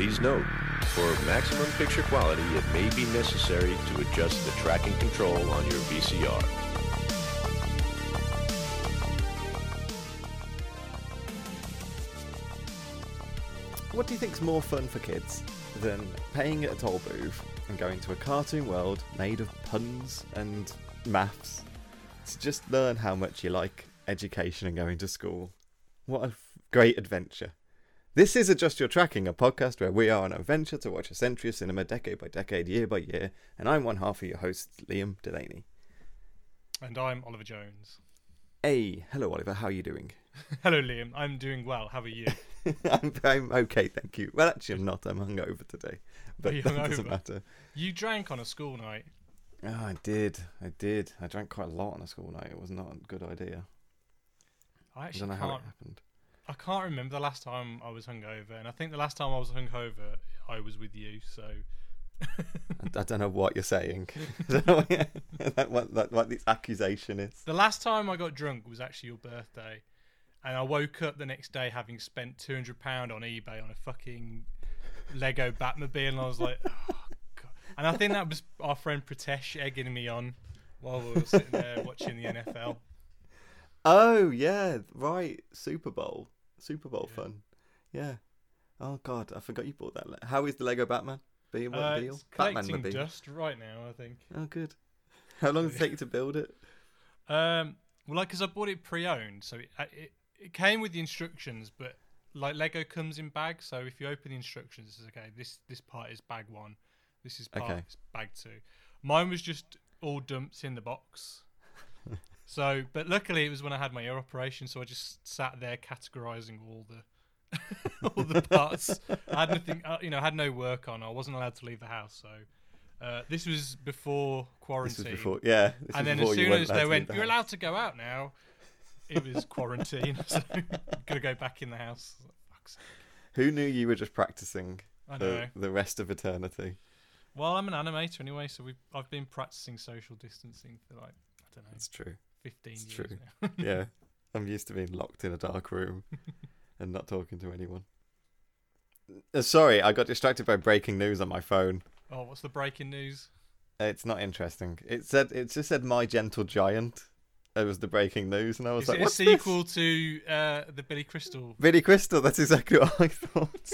Please note, for maximum picture quality, it may be necessary to adjust the tracking control on your VCR. What do you think's more fun for kids than paying at a toll booth and going to a cartoon world made of puns and maths to just learn how much you like education and going to school? What a great adventure. This is Adjust Your Tracking, a podcast where we are on an adventure to watch a century of cinema decade by decade, year by year, and I'm one half of your host, Liam Delaney. And I'm Oliver Jones. Hey, hello Oliver, how are you doing? Hello Liam, I'm doing well, how are you? I'm okay, thank you. Well, actually I'm not, I'm hungover today, but that doesn't matter. You drank on a school night. Oh, I did. I drank quite a lot on a school night, it was not a good idea. I don't know how it happened. I can't remember the last time I was hungover, and I think the last time I was hungover I was with you, so... I don't know what you're saying. What this accusation is. The last time I got drunk was actually your birthday, and I woke up the next day having spent £200 on eBay on a fucking Lego Batmobile, and I was like, oh god. And I think that was our friend Pratesh egging me on while we were sitting there watching the NFL. Oh yeah, right, Super Bowl yeah. Fun, yeah. Oh god, I forgot you bought that. How is the Lego Batman? It's collecting dust right now, I think. Oh, good. How long did it take you to build it? Because I bought it pre-owned, so it came with the instructions, but like Lego comes in bags, so if you open the instructions, it's okay. This part is bag one, this is part is bag two. Mine was just all dumps in the box. So, but luckily it was when I had my ear operation, so I just sat there categorizing all the. all the parts. I had nothing, I had no work on. I wasn't allowed to leave the house, so this was before quarantine. And then as soon as they went, "You're allowed to go out now," it was quarantine. So gonna go back in the house. Fuck's sake. Who knew you were just practicing the rest of eternity? Well, I'm an animator anyway, so I've been practicing social distancing for 15 years now. Yeah, I'm used to being locked in a dark room. And not talking to anyone. Sorry, I got distracted by breaking news on my phone. Oh, what's the breaking news? It's not interesting. It just said My Gentle Giant. It was the breaking news, and I was like, "What's this?" Is it a sequel to the Billy Crystal? Billy Crystal. That's exactly what I thought.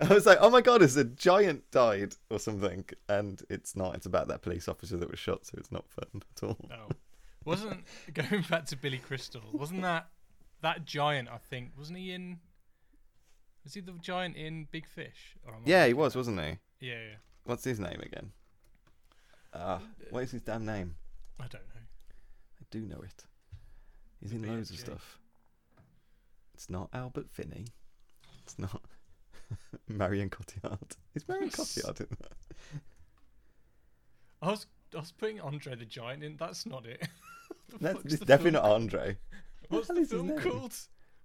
I was like, "Oh my god, is a giant died or something?" And it's not. It's about that police officer that was shot. So it's not fun at all. No, wasn't going back to Billy Crystal. Wasn't that? That giant, I think, wasn't he in? Was he the giant in Big Fish? He was, wasn't he? Yeah. What's his name again? What is his damn name? I don't know. I do know it. He's in loads of stuff. It's not Albert Finney. It's not Marion Cotillard. Is Marion Cotillard in that? I was putting Andre the Giant in. That's not it. It's definitely not Andre. What's the film called?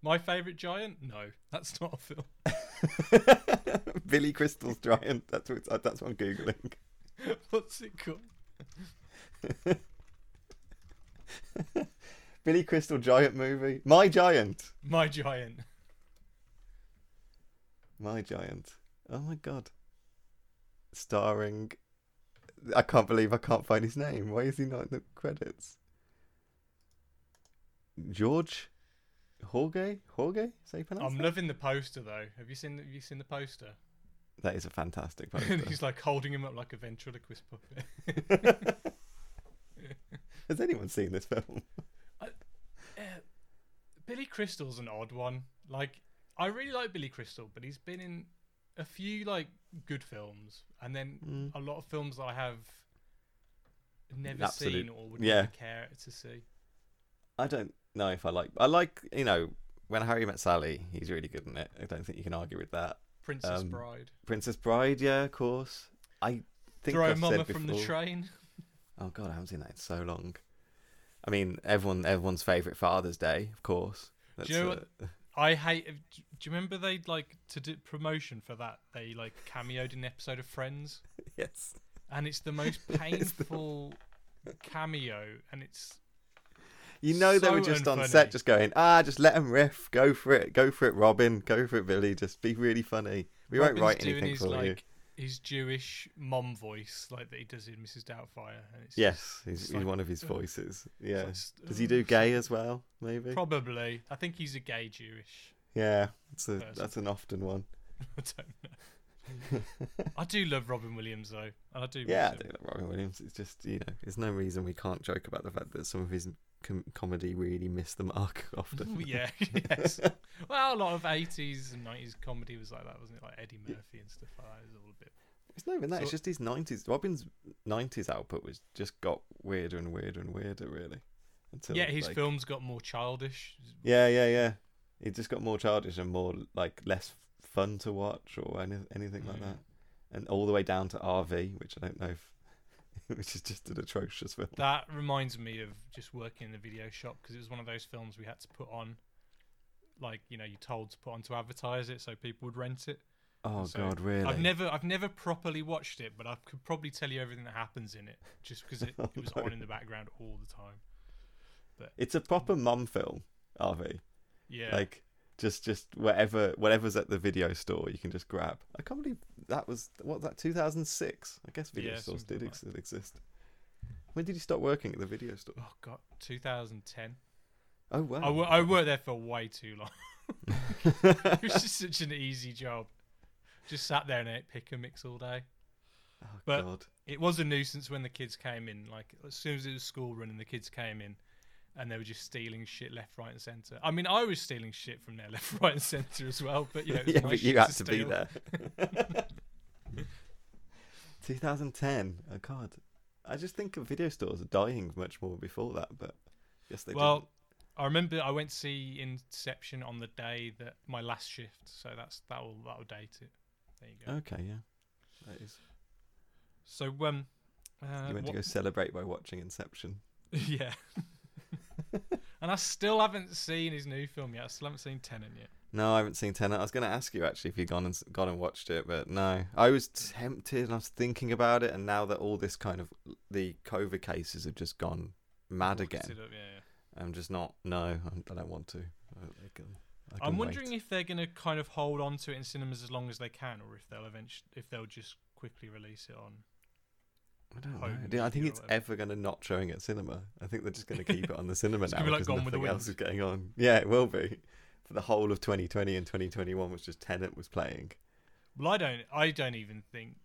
My Favourite Giant? No, that's not a film. Billy Crystal's Giant. That's what I'm Googling. What's it called? Billy Crystal Giant movie. My Giant. Oh my god. Starring... I can't believe I can't find his name. Why is he not in the credits? George Jorge? Is that you pronounce it? I'm loving the poster though. Have you seen the poster? That is a fantastic poster. He's like holding him up like a ventriloquist puppet. Has anyone seen this film? Billy Crystal's an odd one. Like, I really like Billy Crystal, but he's been in a few like good films, and then a lot of films that I have never seen or would never care to see. I don't know if I like, When Harry Met Sally, he's really good in it. I don't think you can argue with that. Princess Bride, yeah, of course. I think Throw Mama from the Train. Oh god, I haven't seen that in so long. I mean, everyone's favourite Father's Day, of course. That's, do you know what I hate? Do you remember they to do promotion for that? They cameoed in an episode of Friends. Yes. And it's the most painful cameo, and it's. You know, so they were just unfunny on set, just going, just let them riff, go for it, Robin, go for it, Billy, just be really funny. We Robin's won't write anything for you. His Jewish mom voice, like that he does in Mrs. Doubtfire. And it's he's one of his voices. Yeah. Does he do gay as well? Maybe. Probably. I think he's a gay Jewish. Yeah, that's an often one. I don't know. I do love Robin Williams though. I do love Robin Williams. It's just, you know, there's no reason we can't joke about the fact that some of his comedy really missed the mark often. Yeah, yes. Well, a lot of 80s and 90s comedy was like that, wasn't it? Like Eddie Murphy and stuff like that. It was all a bit... It's not even that. So, it's just his 90s. Robin's 90s output was just got weirder and weirder and weirder, really. Until, yeah, his films got more childish. Yeah. It just got more childish and more like less fun to watch or anything like that. And all the way down to RV, which I don't know if... which is just an atrocious film. That reminds me of just working in the video shop, because it was one of those films we had to put on, like, you know, you're told to put on to advertise it so people would rent it. Oh, so God, really? I've never properly watched it, but I could probably tell you everything that happens in it, just because it was on in the background all the time. But it's a proper mum film, RV. Yeah. Like, just whatever's at the video store, you can just grab. I can't believe that was 2006. I guess video stores did exist. When did you start working at the video store? Oh God, 2010. Oh wow! I worked there for way too long. It was just such an easy job. Just sat there and ate pick and mix all day. Oh but God! It was a nuisance when the kids came in. Like as soon as it was school run and the kids came in. And they were just stealing shit left, right, and centre. I mean, I was stealing shit from there left, right, and centre as well. But, you know, it was but you had to be there. 2010. Oh, God. I just think of video stores dying much more before that, but yes, they did. Well, I remember I went to see Inception on the day that my last shift, so that'll date it. There you go. Okay, yeah. That is. So, you went to go celebrate by watching Inception. Yeah. And I still haven't seen his new film yet. I still haven't seen Tenet yet. No, I haven't seen Tenet. I was going to ask you actually if you'd gone and watched it, but no. I was tempted and I was thinking about it, and now that all this kind of the COVID cases have just gone mad again, yeah. I'm just not. No, I don't want to. I'm wondering if they're going to kind of hold on to it in cinemas as long as they can, or if they'll just quickly release it on. I don't know. I think it's ever going to not showing at cinema. I think they're just going to keep it on the cinema now. Be like Gone with the Wind. Else is going on. Yeah, it will be for the whole of 2020 and 2021, which just Tenet was playing. Well, I don't even think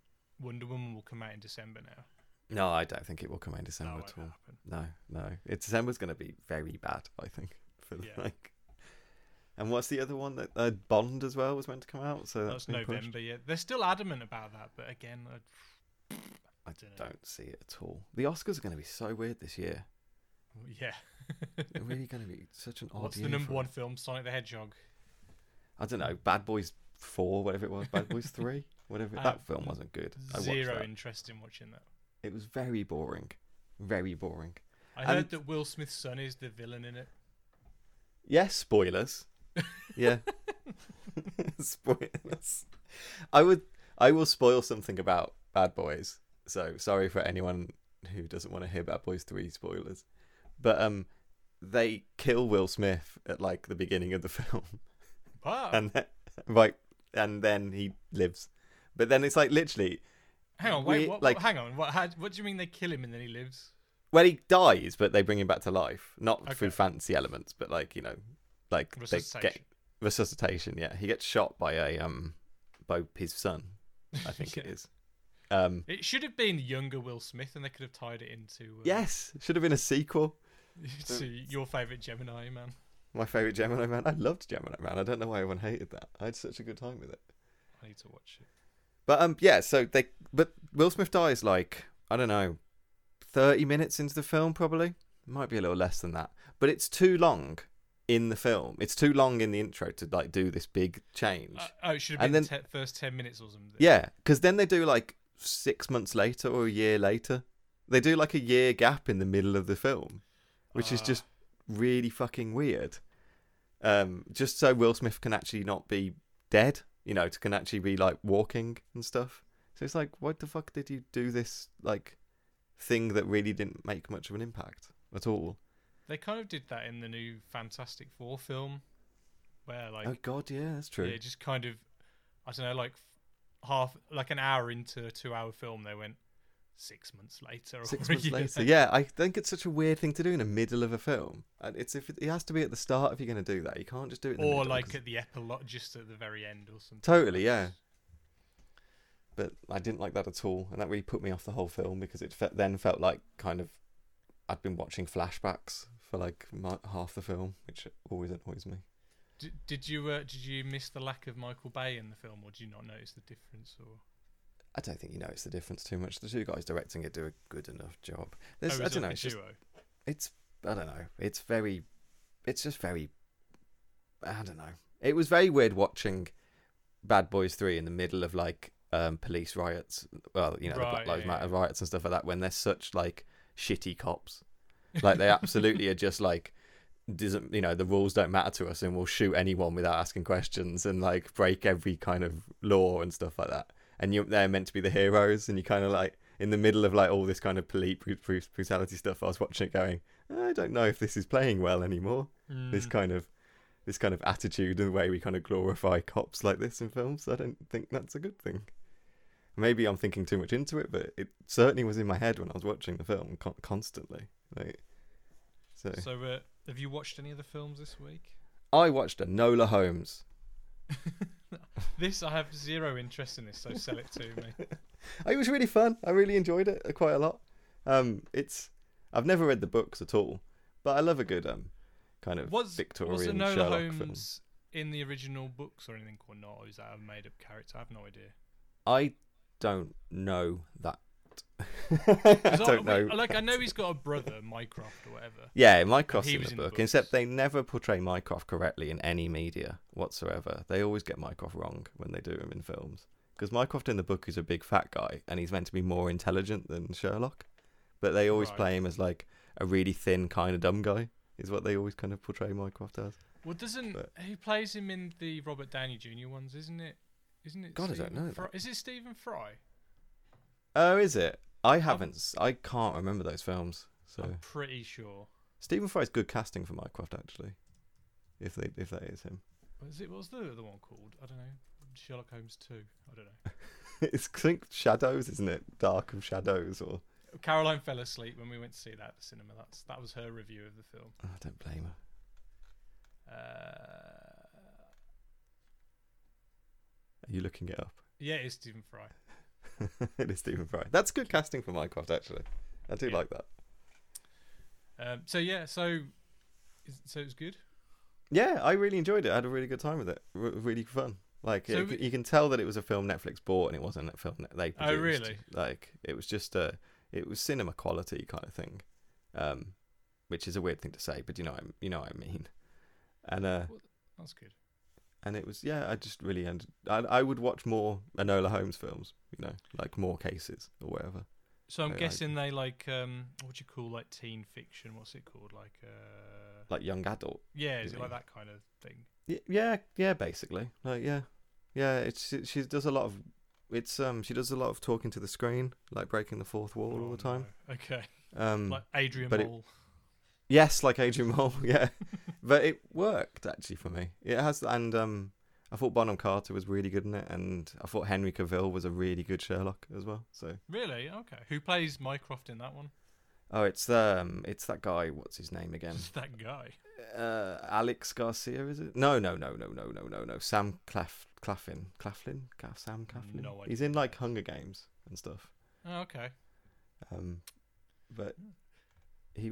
Wonder Woman will come out in December now. No, I don't think it will come out in December at all. No. December's going to be very bad, I think. And what's the other one that Bond as well was meant to come out? So that's November. Pushed. Yeah, they're still adamant about that, but again. I don't see it at all. The Oscars are going to be so weird this year. Yeah. They're really going to be such an odd What's year the number one film, Sonic the Hedgehog? I don't know. Bad Boys 4, whatever it was. Bad Boys 3? Whatever. That film wasn't good. Zero interest in watching that. It was very boring. Very boring. I heard that Will Smith's son is the villain in it. Yes, spoilers. Yeah. Spoilers. I will spoil something about Bad Boys. So sorry for anyone who doesn't want to hear Bad Boys 3 spoilers, but they kill Will Smith at like the beginning of the film. Wow. and then he lives, but then it's like literally. Hang on, wait. What do you mean they kill him and then he lives? Well, he dies, but they bring him back to life, not through fancy elements, but like you know, like resuscitation. Resuscitation. Yeah, he gets shot by his son, I think it is. It should have been younger Will Smith, and they could have tied it into. Yes, should have been a sequel to your favourite Gemini Man. My favourite Gemini Man. I loved Gemini Man. I don't know why everyone hated that. I had such a good time with it. I need to watch it. But So Will Smith dies like I don't know, 30 minutes into the film probably. It might be a little less than that, but it's too long in the film. It's too long in the intro to like do this big change. It should have been the first 10 minutes or something. Yeah, because then they do like. 6 months later or a year later, they do like a year gap in the middle of the film, which is just really fucking weird, just so Will Smith can actually not be dead, you know, can actually be like walking and stuff. So it's like, what the fuck did you do this like thing that really didn't make much of an impact at all? They kind of did that in the new Fantastic Four film, where like, oh god, yeah, that's true. Yeah, just kind of, I don't know, like half, like an hour into a 2 hour film, they went 6 months later. 6 months later, yeah. I think it's such a weird thing to do in the middle of a film. It's if it has to be at the start if you're going to do that. You can't just do it. In the middle, like at the epilogue, just at the very end or something. Totally, yeah. But I didn't like that at all, and that really put me off the whole film because it then felt like kind of I'd been watching flashbacks for like half the film, which always annoys me. Did you miss the lack of Michael Bay in the film, or did you not notice the difference? Or I don't think you notice the difference too much. The two guys directing it do a good enough job. I don't know. It's just, I don't know. It's just very. I don't know. It was very weird watching Bad Boys 3 in the middle of like police riots. Well, you know, the Black Lives Matter riots and stuff like that. When they're such like shitty cops. Like they absolutely are just like, doesn't, you know, the rules don't matter to us and we'll shoot anyone without asking questions and like break every kind of law and stuff like that, and they're meant to be the heroes, and you kind of like in the middle of like all this kind of police brutality stuff. I was watching it going, I don't know if this is playing well anymore. This kind of attitude and the way we kind of glorify cops like this in films, I don't think that's a good thing. Maybe I'm thinking too much into it, but it certainly was in my head when I was watching the film constantly. Like, so have you watched any of the films this week? I watched Enola Holmes. This, I have zero interest in this, so sell it to me. It was really fun. I really enjoyed it quite a lot. I've never read the books at all, but I love a good kind of Victorian Sherlock film. Was Enola Holmes in the original books or anything or not? Or is that a made-up character? I have no idea. I don't know that. I don't know. Like, I know he's got a brother, Mycroft or whatever. Yeah, Mycroft's in the book. Except they never portray Mycroft correctly in any media whatsoever. They always get Mycroft wrong when they do him in films. Because Mycroft in the book is a big fat guy, and he's meant to be more intelligent than Sherlock. But they always play him as like a really thin kind of dumb guy. Is what they always kind of portray Mycroft as. Well, who plays him in the Robert Downey Jr. ones? Isn't it? God, Stephen, I don't know. Is it Stephen Fry? Oh, is it? I can't remember those films. So I'm pretty sure Stephen Fry's good casting for Mycroft, actually. If that is him. What's the other one called? I don't know. Sherlock Holmes 2. I don't know. It's I think Shadows, isn't it? Dark of Shadows or. Caroline fell asleep when we went to see that at the cinema. That was her review of the film. Oh, I don't blame her. Are you looking it up? Yeah, it's Stephen Fry. It is Stephen Fry. That's good casting for Minecraft, actually. I do like that. So it was good. Yeah, I really enjoyed it. I had a really good time with it. Really fun. Like, so you can tell that it was a film Netflix bought, and it wasn't a film they produced. Oh, really? Like, it was just it was cinema quality kind of thing, which is a weird thing to say, but you know what I mean. And that's good. And it was, yeah, I just really ended. I would watch more Enola Holmes films, you know, like more cases or whatever. So I'm guessing they like what do you call like teen fiction? What's it called? Like young adult. Yeah, is it like that kind of thing? Yeah, basically. Like, yeah. She does a lot of she does a lot of talking to the screen, like breaking the fourth wall all the time. No. Okay. Like Adrian Mole. Yes, like Adrian Mole. Yeah. But it worked actually for me. It has, and I thought Bonham Carter was really good in it, and I thought Henry Cavill was a really good Sherlock as well. So really, okay, who plays Mycroft in that one? Oh, it's that guy. What's his name again? It's that guy. Alex Garcia, is it? No. Sam Claflin. No idea. He's in like Hunger Games and stuff. Oh, okay. But. He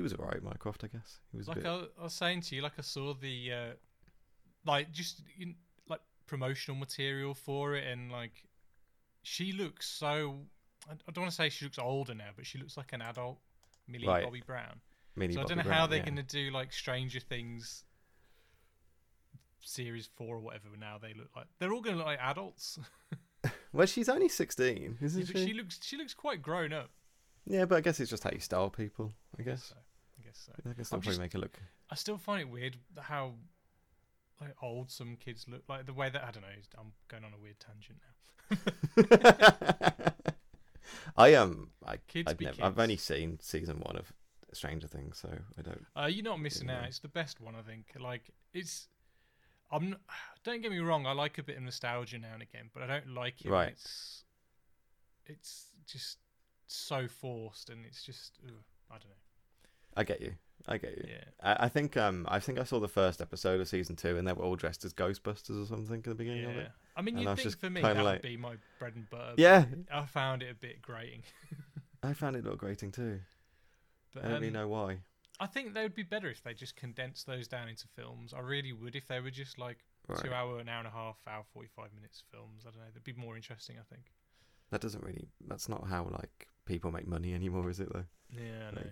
was alright, Mycroft, I guess. He was like I was saying to you, like I saw the like promotional material for it, and like she looks so. I don't want to say she looks older now, but she looks like an adult Millie Bobby Brown. I don't know how they're going to do like Stranger Things series 4 or whatever. Now they look like they're all going to look like adults. Well, she's only 16, isn't she? She looks quite grown up. Yeah, but I guess it's just how you style people, I guess so. I guess that'll probably make it look... I still find it weird how like old some kids look. Like the way that... I don't know. I'm going on a weird tangent now. I've only seen season 1 of Stranger Things, so I don't. You're not missing out. It's the best one, I think. Like it's. Don't get me wrong. I like a bit of nostalgia now and again, but I don't like it. Right. It's just so forced, and it's just. Ugh, I don't know. I get you. Yeah. I think I saw the first episode of season 2, and they were all dressed as Ghostbusters or something at the beginning of it. I mean, you'd think for me that would be my bread and butter. Yeah. I found it a bit grating. I found it a little grating too. But, I don't really know why. I think they would be better if they just condensed those down into films. I really would if they were just like right. 2 hour, an hour and a half, hour 45 minutes films. I don't know. That'd be more interesting, I think. That's not how like people make money anymore, is it though? Yeah, I know.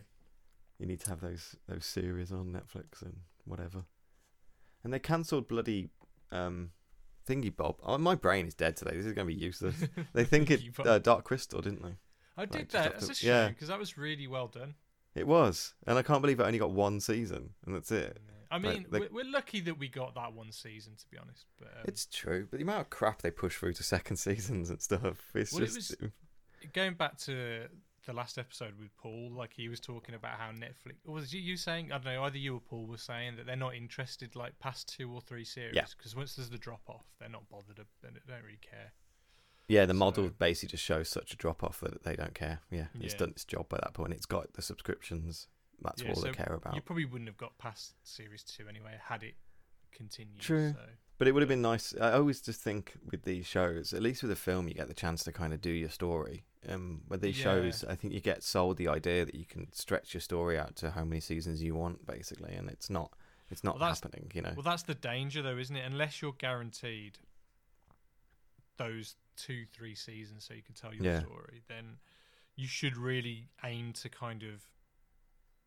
You need to have those series on Netflix and whatever. And they cancelled bloody Thingy Bob. Oh, my brain is dead today. This is going to be useless. They think it Dark Crystal, didn't they? I like, did that. That's a shame because that was really well done. It was. And I can't believe it only got one season and that's it. Yeah. I mean, like, we're lucky that we got that one season, to be honest. But it's true. But the amount of crap they push through to second seasons and stuff. Going back to the last episode with Paul, like he was talking about how Netflix, or was you saying, I don't know, either you or Paul were saying that they're not interested like past 2 or 3 series because once there's the drop off, they're not bothered and they don't really care. Yeah, the model basically just shows such a drop off that they don't care. Yeah, it's done its job by that point. It's got the subscriptions. That's all they care about. You probably wouldn't have got past series 2 anyway had it continued. True. So. But it would have been nice. I always just think with these shows, at least with a film, you get the chance to kind of do your story. With these shows, I think you get sold the idea that you can stretch your story out to how many seasons you want, basically, and it's not happening. You know. Well, that's the danger, though, isn't it? Unless you're guaranteed those 2-3 seasons, so you can tell your story, then you should really aim to kind of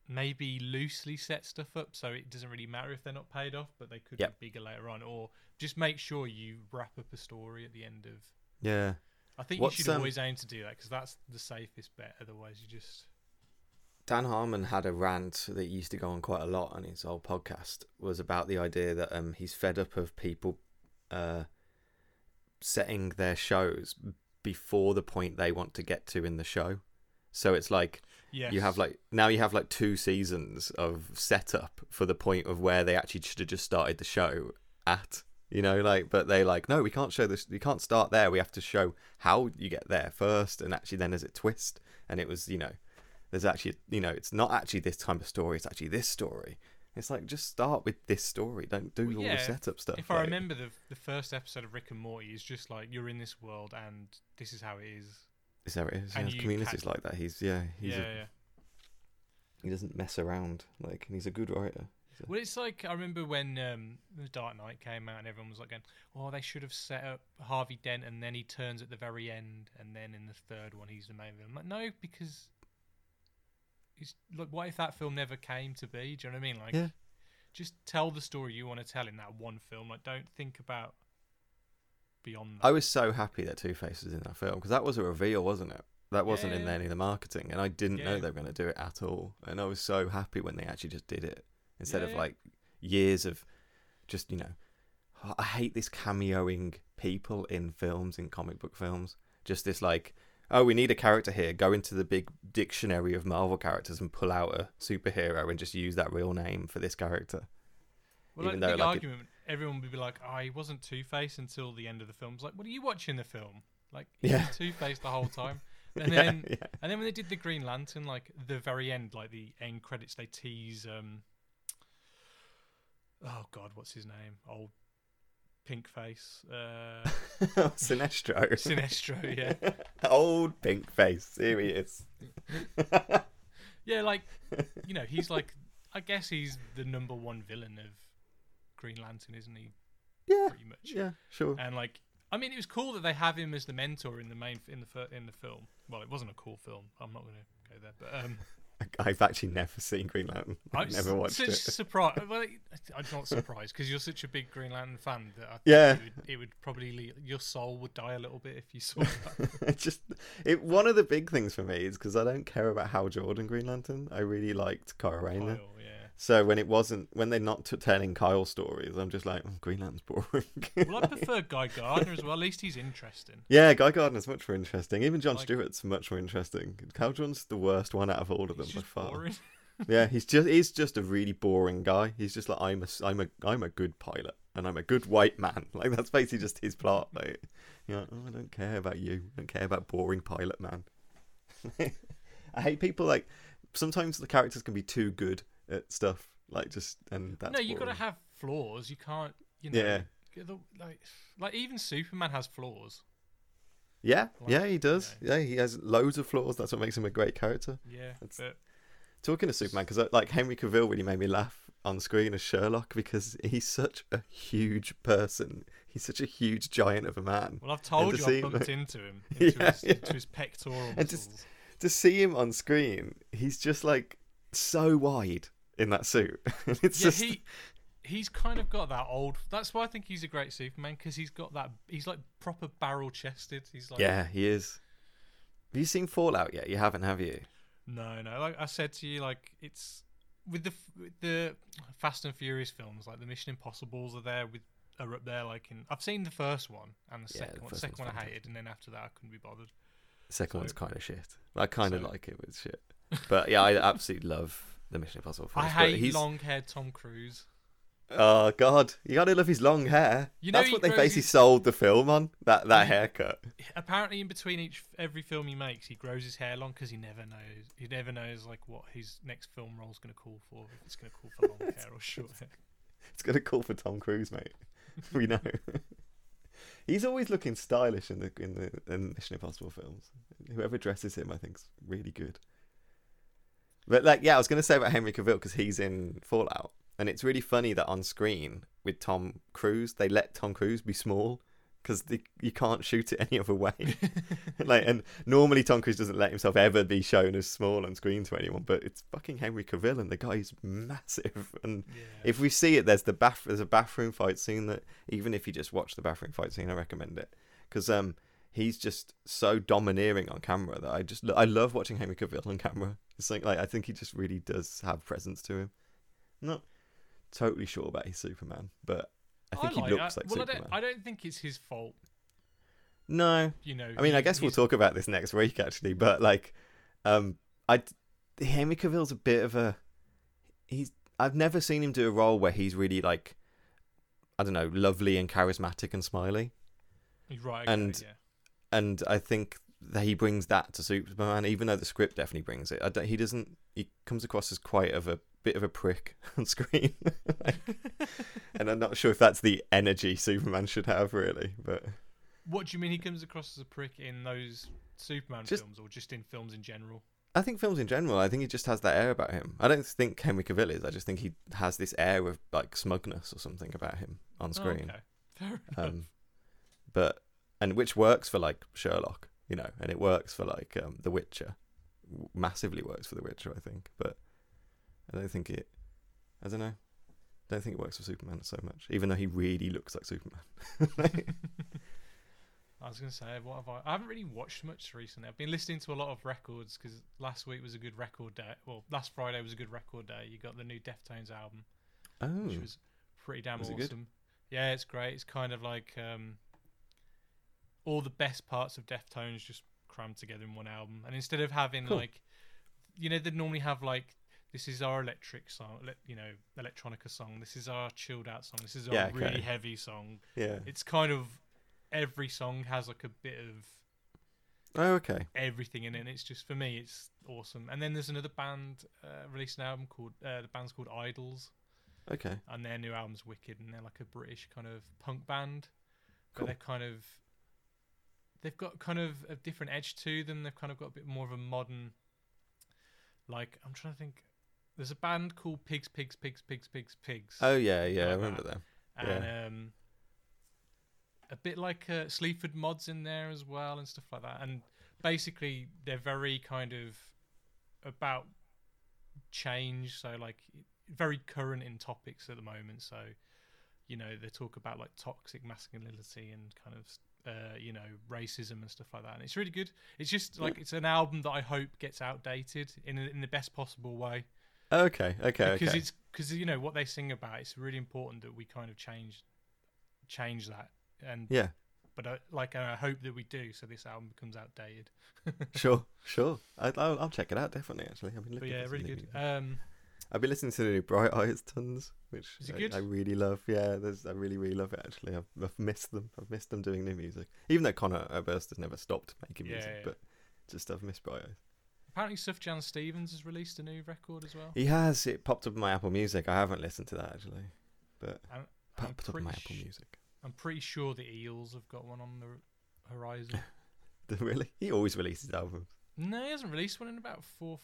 maybe loosely set stuff up so it doesn't really matter if they're not paid off, but they could be bigger later on, or just make sure you wrap up a story at the end of. Yeah. I think you should always aim to do that because that's the safest bet. Otherwise, you just. Dan Harmon had a rant that used to go on quite a lot on his old podcast, was about the idea that he's fed up of people setting their shows before the point they want to get to in the show. So it's like you have 2 seasons of setup for the point of where they actually should have just started the show at, you know, like, but they like, no, we can't show this. We can't start there. We have to show how you get there first. And actually then there's a twist. And it was, you know, there's actually, you know, it's not actually this type of story. It's actually this story. It's like, just start with this story. Don't do all the setup stuff. If I remember the first episode of Rick and Morty is just like, you're in this world and this is how it is. It's how it is. And Community's like that. He doesn't mess around. Like, and he's a good writer. So. Well, it's like, I remember when The Dark Knight came out and everyone was like going, oh, they should have set up Harvey Dent and then he turns at the very end and then in the third one, he's the main villain. I'm like, no, because... It's like, what if that film never came to be? Do you know what I mean? Like, just tell the story you want to tell in that one film. Like, don't think about beyond that. I was so happy that Two-Face was in that film because that was a reveal, wasn't it? That wasn't in any of the marketing, and I didn't know they were going to do it at all. And I was so happy when they actually just did it instead of like years of just, you know, I hate this cameoing people in films, in comic book films. Just this like. Oh, we need a character here. Go into the big dictionary of Marvel characters and pull out a superhero and just use that real name for this character. Well, even like, the argument, everyone would be like, oh, he wasn't Two-Face until the end of the film. It's like, what are you watching the film? Like, he's Two-Face the whole time. And then when they did the Green Lantern, like, the very end, like, the end credits, they tease... oh, God, what's his name? Old... Pink face. Sinestro. Sinestro, yeah. Old pink face. Here he is. Yeah, like, you know, he's like, I guess he's the number one villain of Green Lantern, isn't he? Yeah. Pretty much. Yeah, sure. And like, I mean, it was cool that they have him as the mentor in the film. Well, it wasn't a cool film. I'm not going to go there, but. I've actually never seen Green Lantern. I've never watched it. Surprised. Well, I'm not surprised because you're such a big Green Lantern fan that I think it would probably your soul would die a little bit if you saw that. One of the big things for me is because I don't care about Hal Jordan Green Lantern. I really liked Kyle Rayner. So when they're not telling Kyle stories, I'm just like, oh, Green Lantern's boring. Well, I prefer Guy Gardner as well. At least he's interesting. Yeah, Guy Gardner's much more interesting. Even Jon Stewart's much more interesting. Kyle Jordan's the worst one out of all of them by far. Boring. Yeah, he's just a really boring guy. He's just like, I'm a good pilot and I'm a good white man. Like, that's basically just his plot. Like, you're like, oh, I don't care about you. I don't care about boring pilot man. I hate people like sometimes the characters can be too good at stuff. Like, just and that's no, you boring. Gotta have flaws. You can't, you know. Yeah. Like even Superman has flaws. Yeah, like, yeah, he does. You know. Yeah, he has loads of flaws. That's what makes him a great character. Yeah. Talking to Superman, because like Henry Cavill really made me laugh on screen as Sherlock, because he's such a huge person. He's such a huge giant of a man. Well, I've told you, I bumped into him, into his pectoral muscles. And just to see him on screen, he's just like so wide in that suit. It's just... He's kind of got that old... That's why I think he's a great Superman, because he's got that... He's like proper barrel-chested. He's like... Yeah, he is. Have you seen Fallout yet? You haven't, have you? No. Like I said to you, like, it's... With the Fast and Furious films, like the Mission Impossibles are up there, like in... I've seen the first one and the second one. The second one I hated, and then after that I couldn't be bothered. The second one's kind of shit. I kind of like it, but it's shit. But yeah, I absolutely love the Mission Impossible films. I hate long-haired Tom Cruise. Oh God! You gotta love his long hair. You know, that's what they basically sold the film on. That haircut. Apparently, in between every film he makes, he grows his hair long because he never knows. He never knows like what his next film role is gonna call for. If it's gonna call for long hair or short hair. It's gonna call for Tom Cruise, mate. We know. He's always looking stylish in the Mission Impossible films. Whoever dresses him, I think, is really good. But like, yeah, I was gonna say about Henry Cavill because he's in Fallout. And it's really funny that on screen with Tom Cruise, they let Tom Cruise be small because you can't shoot it any other way. Like, and normally Tom Cruise doesn't let himself ever be shown as small on screen to anyone, but it's fucking Henry Cavill and the guy's massive. And if we see it, there's a bathroom fight scene that even if you just watch the bathroom fight scene, I recommend it because he's just so domineering on camera that I love watching Henry Cavill on camera. It's like I think he just really does have presence to him. Not totally sure about his Superman, but I think he looks like Superman. I don't think it's his fault. No, you know. I mean, I guess we'll talk about this next week, actually. But like, Henry Cavill's a bit of a. I've never seen him do a role where he's really like, I don't know, lovely and charismatic and smiley. Right. And I think that he brings that to Superman, even though the script definitely brings it. He doesn't. He comes across as quite of a bit of a prick on screen. And I'm not sure if that's the energy Superman should have, really. But what do you mean he comes across as a prick in those Superman films, or just in films in general? I think films in general. I think he just has that air about him. I don't think Henry Cavill is. I just think he has this air of like smugness or something about him on screen. Okay. Fair enough. But which works for like Sherlock, you know, and it works for like The Witcher. Massively works for The Witcher, I think, but. I don't think it works for Superman so much, even though he really looks like Superman. I was going to say, I haven't really watched much recently. I've been listening to a lot of records because last Friday was a good record day. You got the new Deftones album, which was pretty damn awesome. It good? Yeah, it's great. It's kind of like all the best parts of Deftones just crammed together in one album. And instead of having like, you know, they'd normally have like, this is our electric song, you know, electronica song. This is our chilled out song. This is our really heavy song. Yeah, it's kind of every song has like a bit of everything in it. And it's just for me, it's awesome. And then there's another band released an album called the band's called Idols. Okay, and their new album's wicked, and they're like a British kind of punk band, but they're kind of they've got kind of a different edge to them. They've kind of got a bit more of a modern. Like I'm trying to think. There's a band called Pigs. Oh, yeah, like I remember them. And a bit like Sleaford Mods in there as well and stuff like that. And basically, they're very kind of about change. So, like, very current in topics at the moment. So, you know, they talk about, like, toxic masculinity and kind of, you know, racism and stuff like that. And it's really good. It's just, like, it's an album that I hope gets outdated in the best possible way. Okay. Because you know what they sing about. It's really important that we kind of change that. And but I hope that we do. So this album becomes outdated. Sure. I'll check it out definitely. Actually, I've been looking. But yeah, really good. I've been listening to the new Bright Eyes tons, which is good? I really love. Yeah, I really, really love it, actually. I've missed them. I've missed them doing new music. Even though Connor Oberst has never stopped making music, but just I've missed Bright Eyes. Apparently Sufjan Stevens has released a new record as well. He has. It popped up on my Apple Music. I haven't listened to that, actually. But it popped up on my Apple Music. I'm pretty sure the Eels have got one on the horizon. Really? He always releases albums. No, he hasn't released one in about four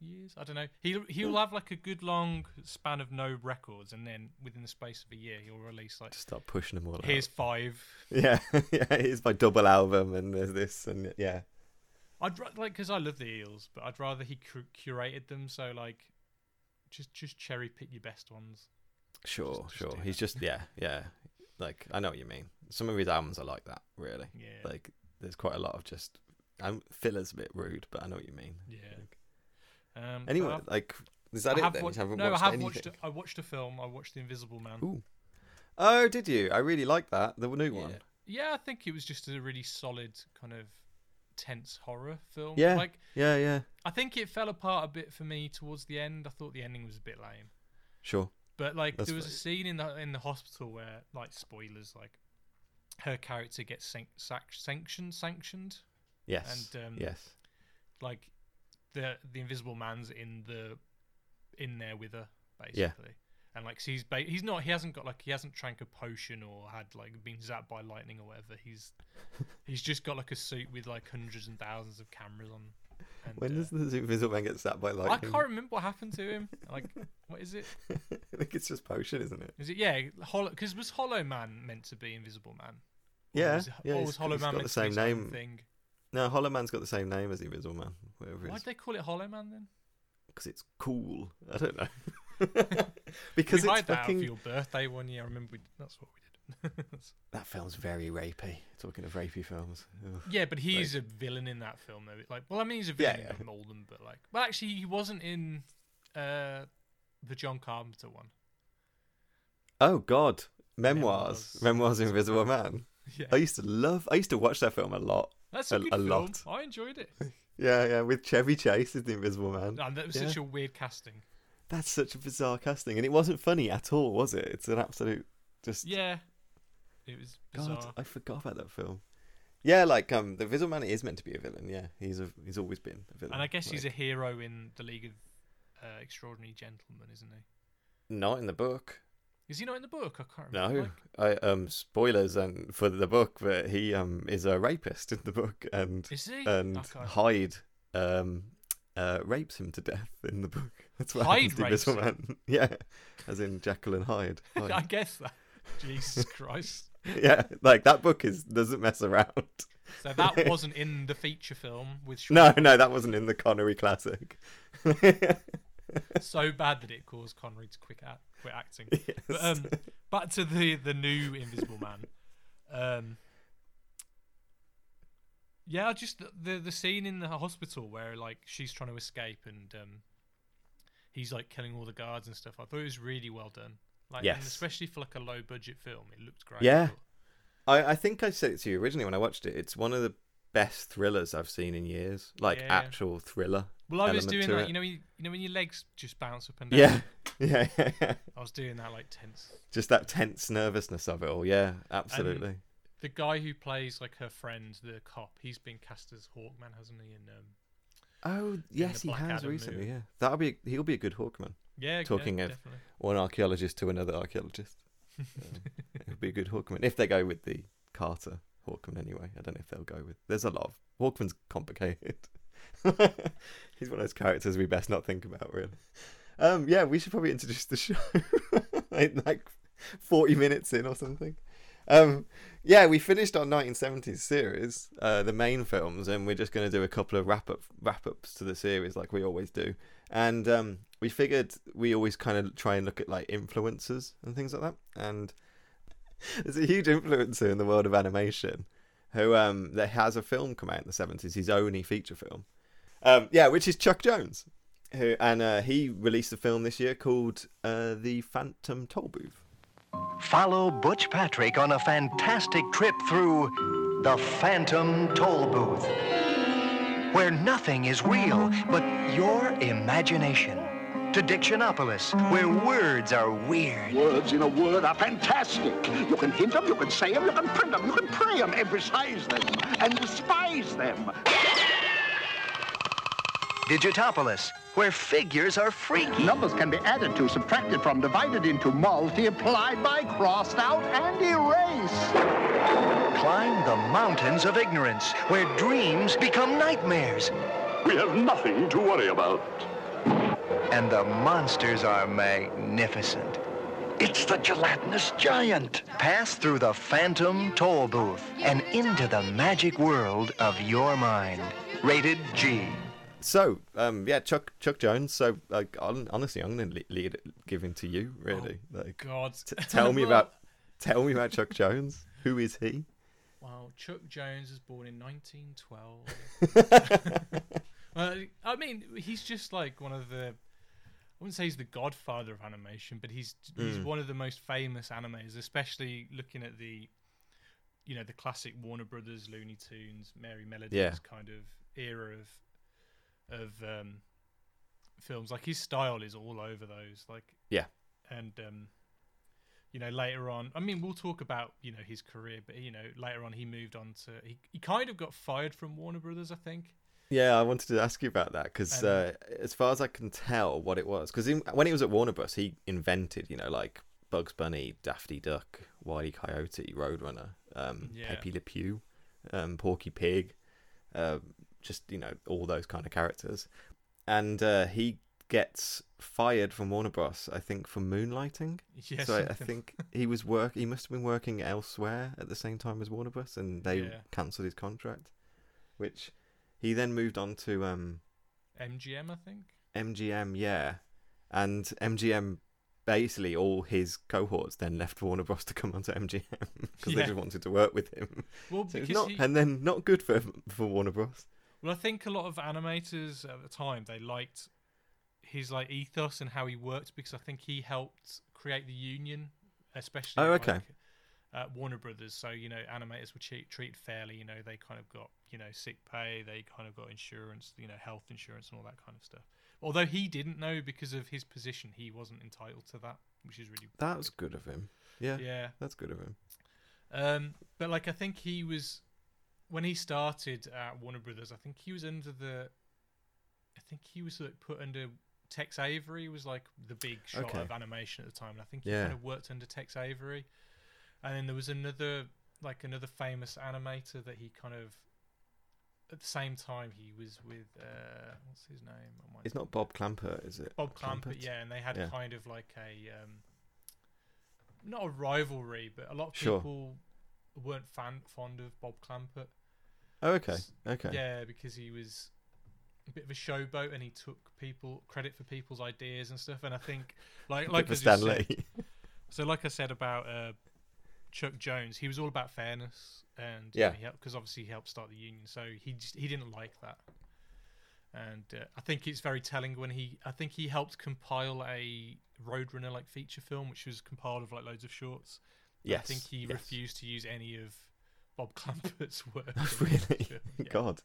years. I don't know. He'll have like a good long span of no records, and then within the space of a year, he'll release like. Just start pushing them all. Here's out. 5. Yeah, here's my double album, and there's this, and yeah. I'd like because I love the Eels, but I'd rather he curated them. So like, just cherry pick your best ones. Sure. He's just yeah. Like I know what you mean. Some of his albums are like that, really. Yeah. Like there's quite a lot of just. Filler's a bit rude, but I know what you mean. Yeah. Anyway, is that it? I watched a film. I watched The Invisible Man. Ooh. Oh, did you? I really liked that. The new one. Yeah, I think it was just a really solid kind of tense horror film. Yeah. Yeah. I think it fell apart a bit for me towards the end. I thought the ending was a bit lame. Sure. But there was a scene in the hospital where, like, spoilers, like, her character gets sanctioned. Yes. And like the Invisible Man's in there with her basically, and like she's he hasn't drank a potion or had like been zapped by lightning or whatever. He's just got like a suit with like hundreds and thousands of cameras on. And, when does the Invisible Man get zapped by lightning? I can't remember what happened to him. Like what is it? I think it's just potion, isn't it? Is it? Yeah, because was Hollow Man meant to be Invisible Man? Was Hollow Man meant to be the same name thing? No, Hollow Man's got the same name as the Invisible Man. Why'd they call it Hollow Man then? Because it's cool. I don't know. Because it's fucking. For your birthday one year, I remember that's what we did. That film's very rapey. Talking of rapey films. Ugh. Yeah, but he's a villain in that film though. Like, well, I mean, he's a villain in all them, but like, well, actually, he wasn't in the John Carpenter one. Oh God, Memoirs of Invisible Man. Yeah. I used to watch that film a lot. That's a good film. Lot. I enjoyed it. Yeah, with Chevy Chase as the Invisible Man. And that was such a weird casting. That's such a bizarre casting, and it wasn't funny at all, was it? It's an absolute just. Yeah, it was bizarre. God, I forgot about that film. Yeah, like the Invisible Man is meant to be a villain. Yeah, he's always been a villain. And I guess he's a hero in the League of Extraordinary Gentlemen, isn't he? Not in the book. Is he not in the book? I can't remember. No, spoilers and for the book, but he is a rapist in the book, and is he? And Hyde rapes him to death in the book. That's what Hyde rapes him. Yeah, as in Jekyll and Hyde. I guess that. Jesus Christ. Yeah, like that book doesn't mess around. So that wasn't in the feature film with. No, that wasn't in the Connery classic. So bad that it caused Connery to quit acting. Yes. But back to the new Invisible Man. Just the scene in the hospital where like she's trying to escape and he's like killing all the guards and stuff. I thought it was really well done. Like, yes. And especially for like a low budget film, it looked great. Yeah, I think I said it to you originally when I watched it. It's one of the best thrillers I've seen in years. Like actual thriller. Well, I was doing that, you know, when your legs just bounce up and down. Yeah. I was doing that like tense. Just that tense nervousness of it all. Yeah, absolutely. And the guy who plays like her friend, the cop, he's been cast as Hawkman, hasn't he? And oh yes, he has Adam recently. Movie. Yeah, he'll be a good Hawkman. Yeah, talking of definitely. One archaeologist to another archaeologist, he'll be a good Hawkman if they go with the Carter Hawkman. Anyway, I don't know if they'll go with. There's a lot of Hawkman's complicated. He's one of those characters we best not think about, really. We should probably introduce the show. like 40 minutes in or something. We finished our 1970s series, the main films, and we're just going to do a couple of wrap-ups to the series like we always do. And we figured we always kind of try and look at like influences and things like that. And there's a huge influencer in the world of animation who that has a film come out in the 70s, his only feature film, which is Chuck Jones, who he released a film this year called The Phantom Tollbooth. Follow Butch Patrick on a fantastic trip through The Phantom Tollbooth, where nothing is real but your imagination. to Dictionopolis, where words are weird. Words in a word are fantastic. You can hint them, you can say them, you can print them, you can pray them, emphasize them, and despise them. Digitopolis, where figures are freaky. Numbers can be added to, subtracted from, divided into, multiplied by, crossed out, and erased. Climb the mountains of ignorance, where dreams become nightmares. We have nothing to worry about. And the monsters are magnificent. It's the gelatinous giant. Pass through the phantom toll booth and into the magic world of your mind. Rated G. So, yeah, Chuck Jones. So, like, honestly, I'm going to leave it giving to you, really. Oh, like, God, tell me about Chuck Jones. Who is he? Wow, Chuck Jones was born in 1912. I mean, he's just like one of the. I wouldn't say he's the godfather of animation, but he's one of the most famous animators, especially looking at the, you know, the classic Warner Brothers, Looney Tunes, Merrie Melodies kind of era of films. Like, his style is all over those, like, and you know, later on, I mean, we'll talk about, you know, his career, but, you know, later on he moved on to, he kind of got fired from Warner Brothers, I think. I wanted to ask you about that, because as far as I can tell, what it was, because when he was at Warner Bros, he invented, you know, like Bugs Bunny, Daffy Duck, Wile E. Coyote, Roadrunner, Pepe Le Pew, Porky Pig, just, you know, all those kind of characters. And he gets fired from Warner Bros, I think, for moonlighting. Yes. So I think he must have been working elsewhere at the same time as Warner Bros, and they cancelled his contract, which he then moved on to MGM, I think. MGM, yeah. And MGM, basically all his cohorts then left Warner Bros to come onto MGM because they just wanted to work with him. Well, so and then not good for Warner Bros. Well, I think a lot of animators at the time, they liked his like ethos and how he worked, because I think he helped create the union, especially at Warner Brothers. So, you know, animators were treated fairly. You know, they kind of got, you know, sick pay, they kind of got insurance, you know, health insurance and all that kind of stuff. Although he didn't know, because of his position, he wasn't entitled to that, which is really that was good of him. Yeah, that's good of him. But like, I think he was. When he started at Warner Brothers, I think he was put under Tex Avery, was like the big shot of animation at the time. And I think he kind of worked under Tex Avery. And then there was another famous animator that he kind of, at the same time he was with, what's his name? It's not Bob Clampett, is it? Bob Clampett, yeah. And they had kind of like a, not a rivalry, but a lot of people weren't fond of Bob Clampett. Oh, okay. Yeah, because he was a bit of a showboat, and he took credit for people's ideas and stuff. And I think, like I just said, so like I said about Chuck Jones, he was all about fairness, and because obviously he helped start the union, so he didn't like that. And I think it's very telling when he helped compile a Roadrunner like feature film, which was compiled of like loads of shorts. Yes, I think he refused to use any of Bob Clampett's work. Really? Yeah. God.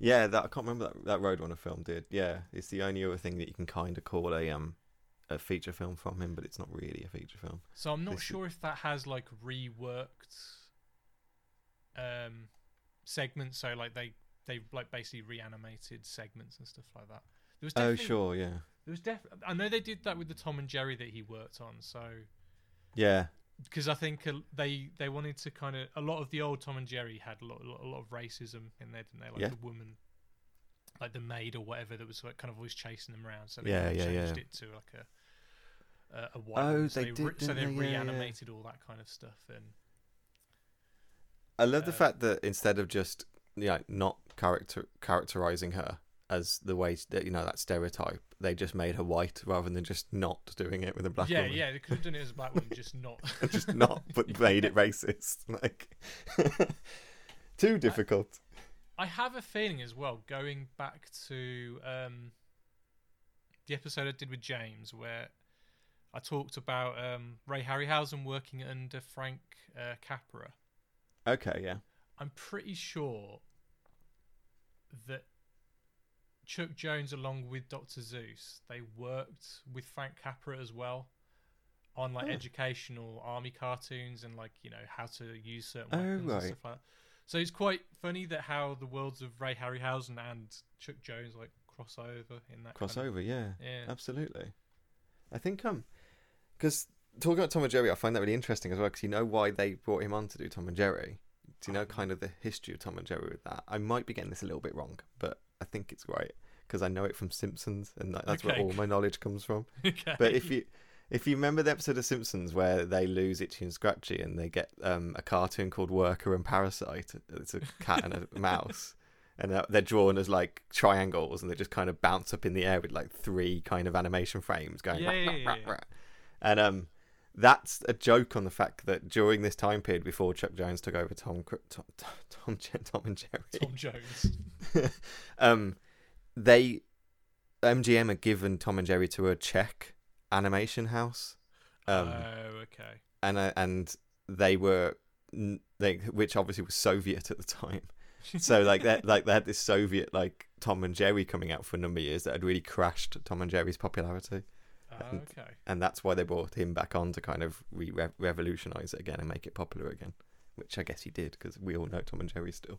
Yeah, I can't remember that Roadrunner film did. Yeah, it's the only other thing that you can kind of call a feature film from him, but it's not really a feature film. So I'm not sure if that has like reworked segments. So like they like basically reanimated segments and stuff like that. There was I know they did that with the Tom and Jerry that he worked on. So. Yeah, because I think they wanted to kind of, a lot of the old Tom and Jerry had a lot of racism in there, didn't they? Like the woman, like the maid or whatever, that was like kind of always chasing them around. So they changed it to like a white. Oh, woman. So they did. So they reanimated all that kind of stuff. And I love the fact that instead of just, you know, not characterizing her as the way that, you know, that stereotype, they just made her white rather than just not doing it with a black woman. Yeah, they could have done it as a black woman, just not. But made it racist. Like, too difficult. I have a feeling as well, going back to the episode I did with James, where I talked about Ray Harryhausen working under Frank Capra. Okay, yeah. I'm pretty sure that Chuck Jones along with Dr. Zeus, they worked with Frank Capra as well on like educational army cartoons and like, you know, how to use certain weapons and stuff like that. So it's quite funny that how the worlds of Ray Harryhausen and Chuck Jones like cross over in that crossover, yeah, absolutely. I think because talking about Tom and Jerry, I find that really interesting as well, because you know why they brought him on to do Tom and Jerry. Do you know kind of the history of Tom and Jerry with that? I might be getting this a little bit wrong, but I think it's right because I know it from Simpsons, and that's where all my knowledge comes from. But if you remember the episode of Simpsons where they lose Itchy and Scratchy and they get a cartoon called Worker and Parasite, it's a cat and a mouse, and they're drawn as like triangles, and they just kind of bounce up in the air with like three kind of animation frames going. And that's a joke on the fact that during this time period before Chuck Jones took over Tom and Jerry, MGM had given Tom and Jerry to a Czech animation house. And which obviously was Soviet at the time. So like they had this Soviet like Tom and Jerry coming out for a number of years that had really crashed Tom and Jerry's popularity. And that's why they brought him back on to kind of revolutionise it again and make it popular again, which I guess he did because we all know Tom and Jerry still.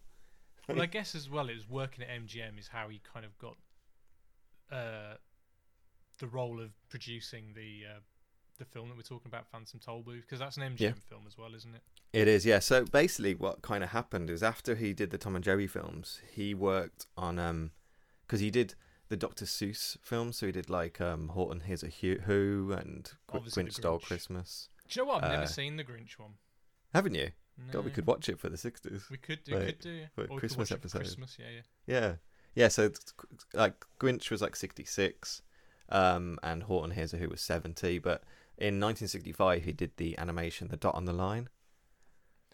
Well, I guess as well it was working at MGM is how he kind of got the role of producing the film that we're talking about, Phantom Tollbooth, because that's an MGM film as well, isn't it? It is, yeah. So basically what kind of happened is after he did the Tom and Jerry films, he worked on... because he did... the Dr. Seuss films, so he did like Horton Hears a Who and Grinch Stole Christmas. Do you know what? I've never seen the Grinch one. Haven't you? No. God, we could watch it for the 60s. We could do Christmas episode. Christmas, yeah. So like Grinch was like 66, and Horton Hears a Who was 70. But in 1965, he did the animation The Dot on the Line,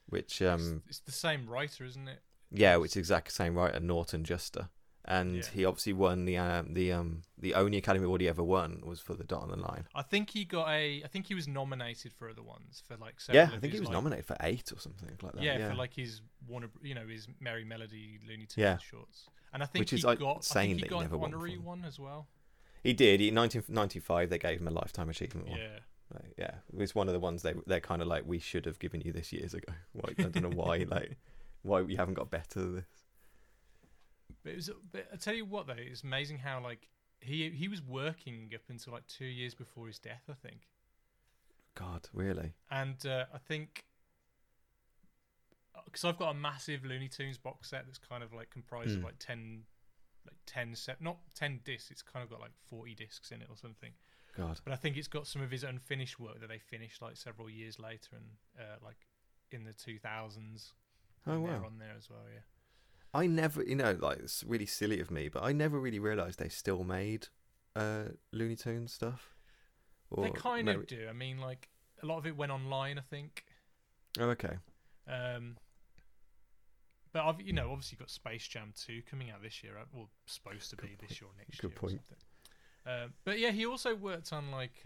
which it's the same writer, isn't it? Yeah, it's the exact same writer, Norton Juster. And he obviously won the only Academy Award he ever won was for The Dot on the Line. I think he was nominated for other ones for like several. Yeah, I think he was nominated for 8 or something like that. Yeah, for like his his Merry Melody Looney Tunes shorts. And I think he got an honorary one as well. He did. In 1995, they gave him a Lifetime Achievement one. Yeah. Like, yeah, it was one of the ones they're kind of like, we should have given you this years ago. Like, I don't know why why we haven't got better than this. But I tell you what, though, it's amazing how like he was working up until like 2 years before his death, I think. God, really? And I think because I've got a massive Looney Tunes box set that's kind of like comprised of like 10 discs. It's kind of got like 40 discs in it or something. God. But I think it's got some of his unfinished work that they finished like several years later and like in the 2000s. Oh wow! They're on there as well, yeah. I never, it's really silly of me, but I never really realised they still made Looney Tunes stuff. Or they kind of do. I mean, like, a lot of it went online, I think. Oh, okay. But I've, obviously got Space Jam 2 coming out this year, or supposed to be this year or next year. Good point. But yeah, he also worked on, like,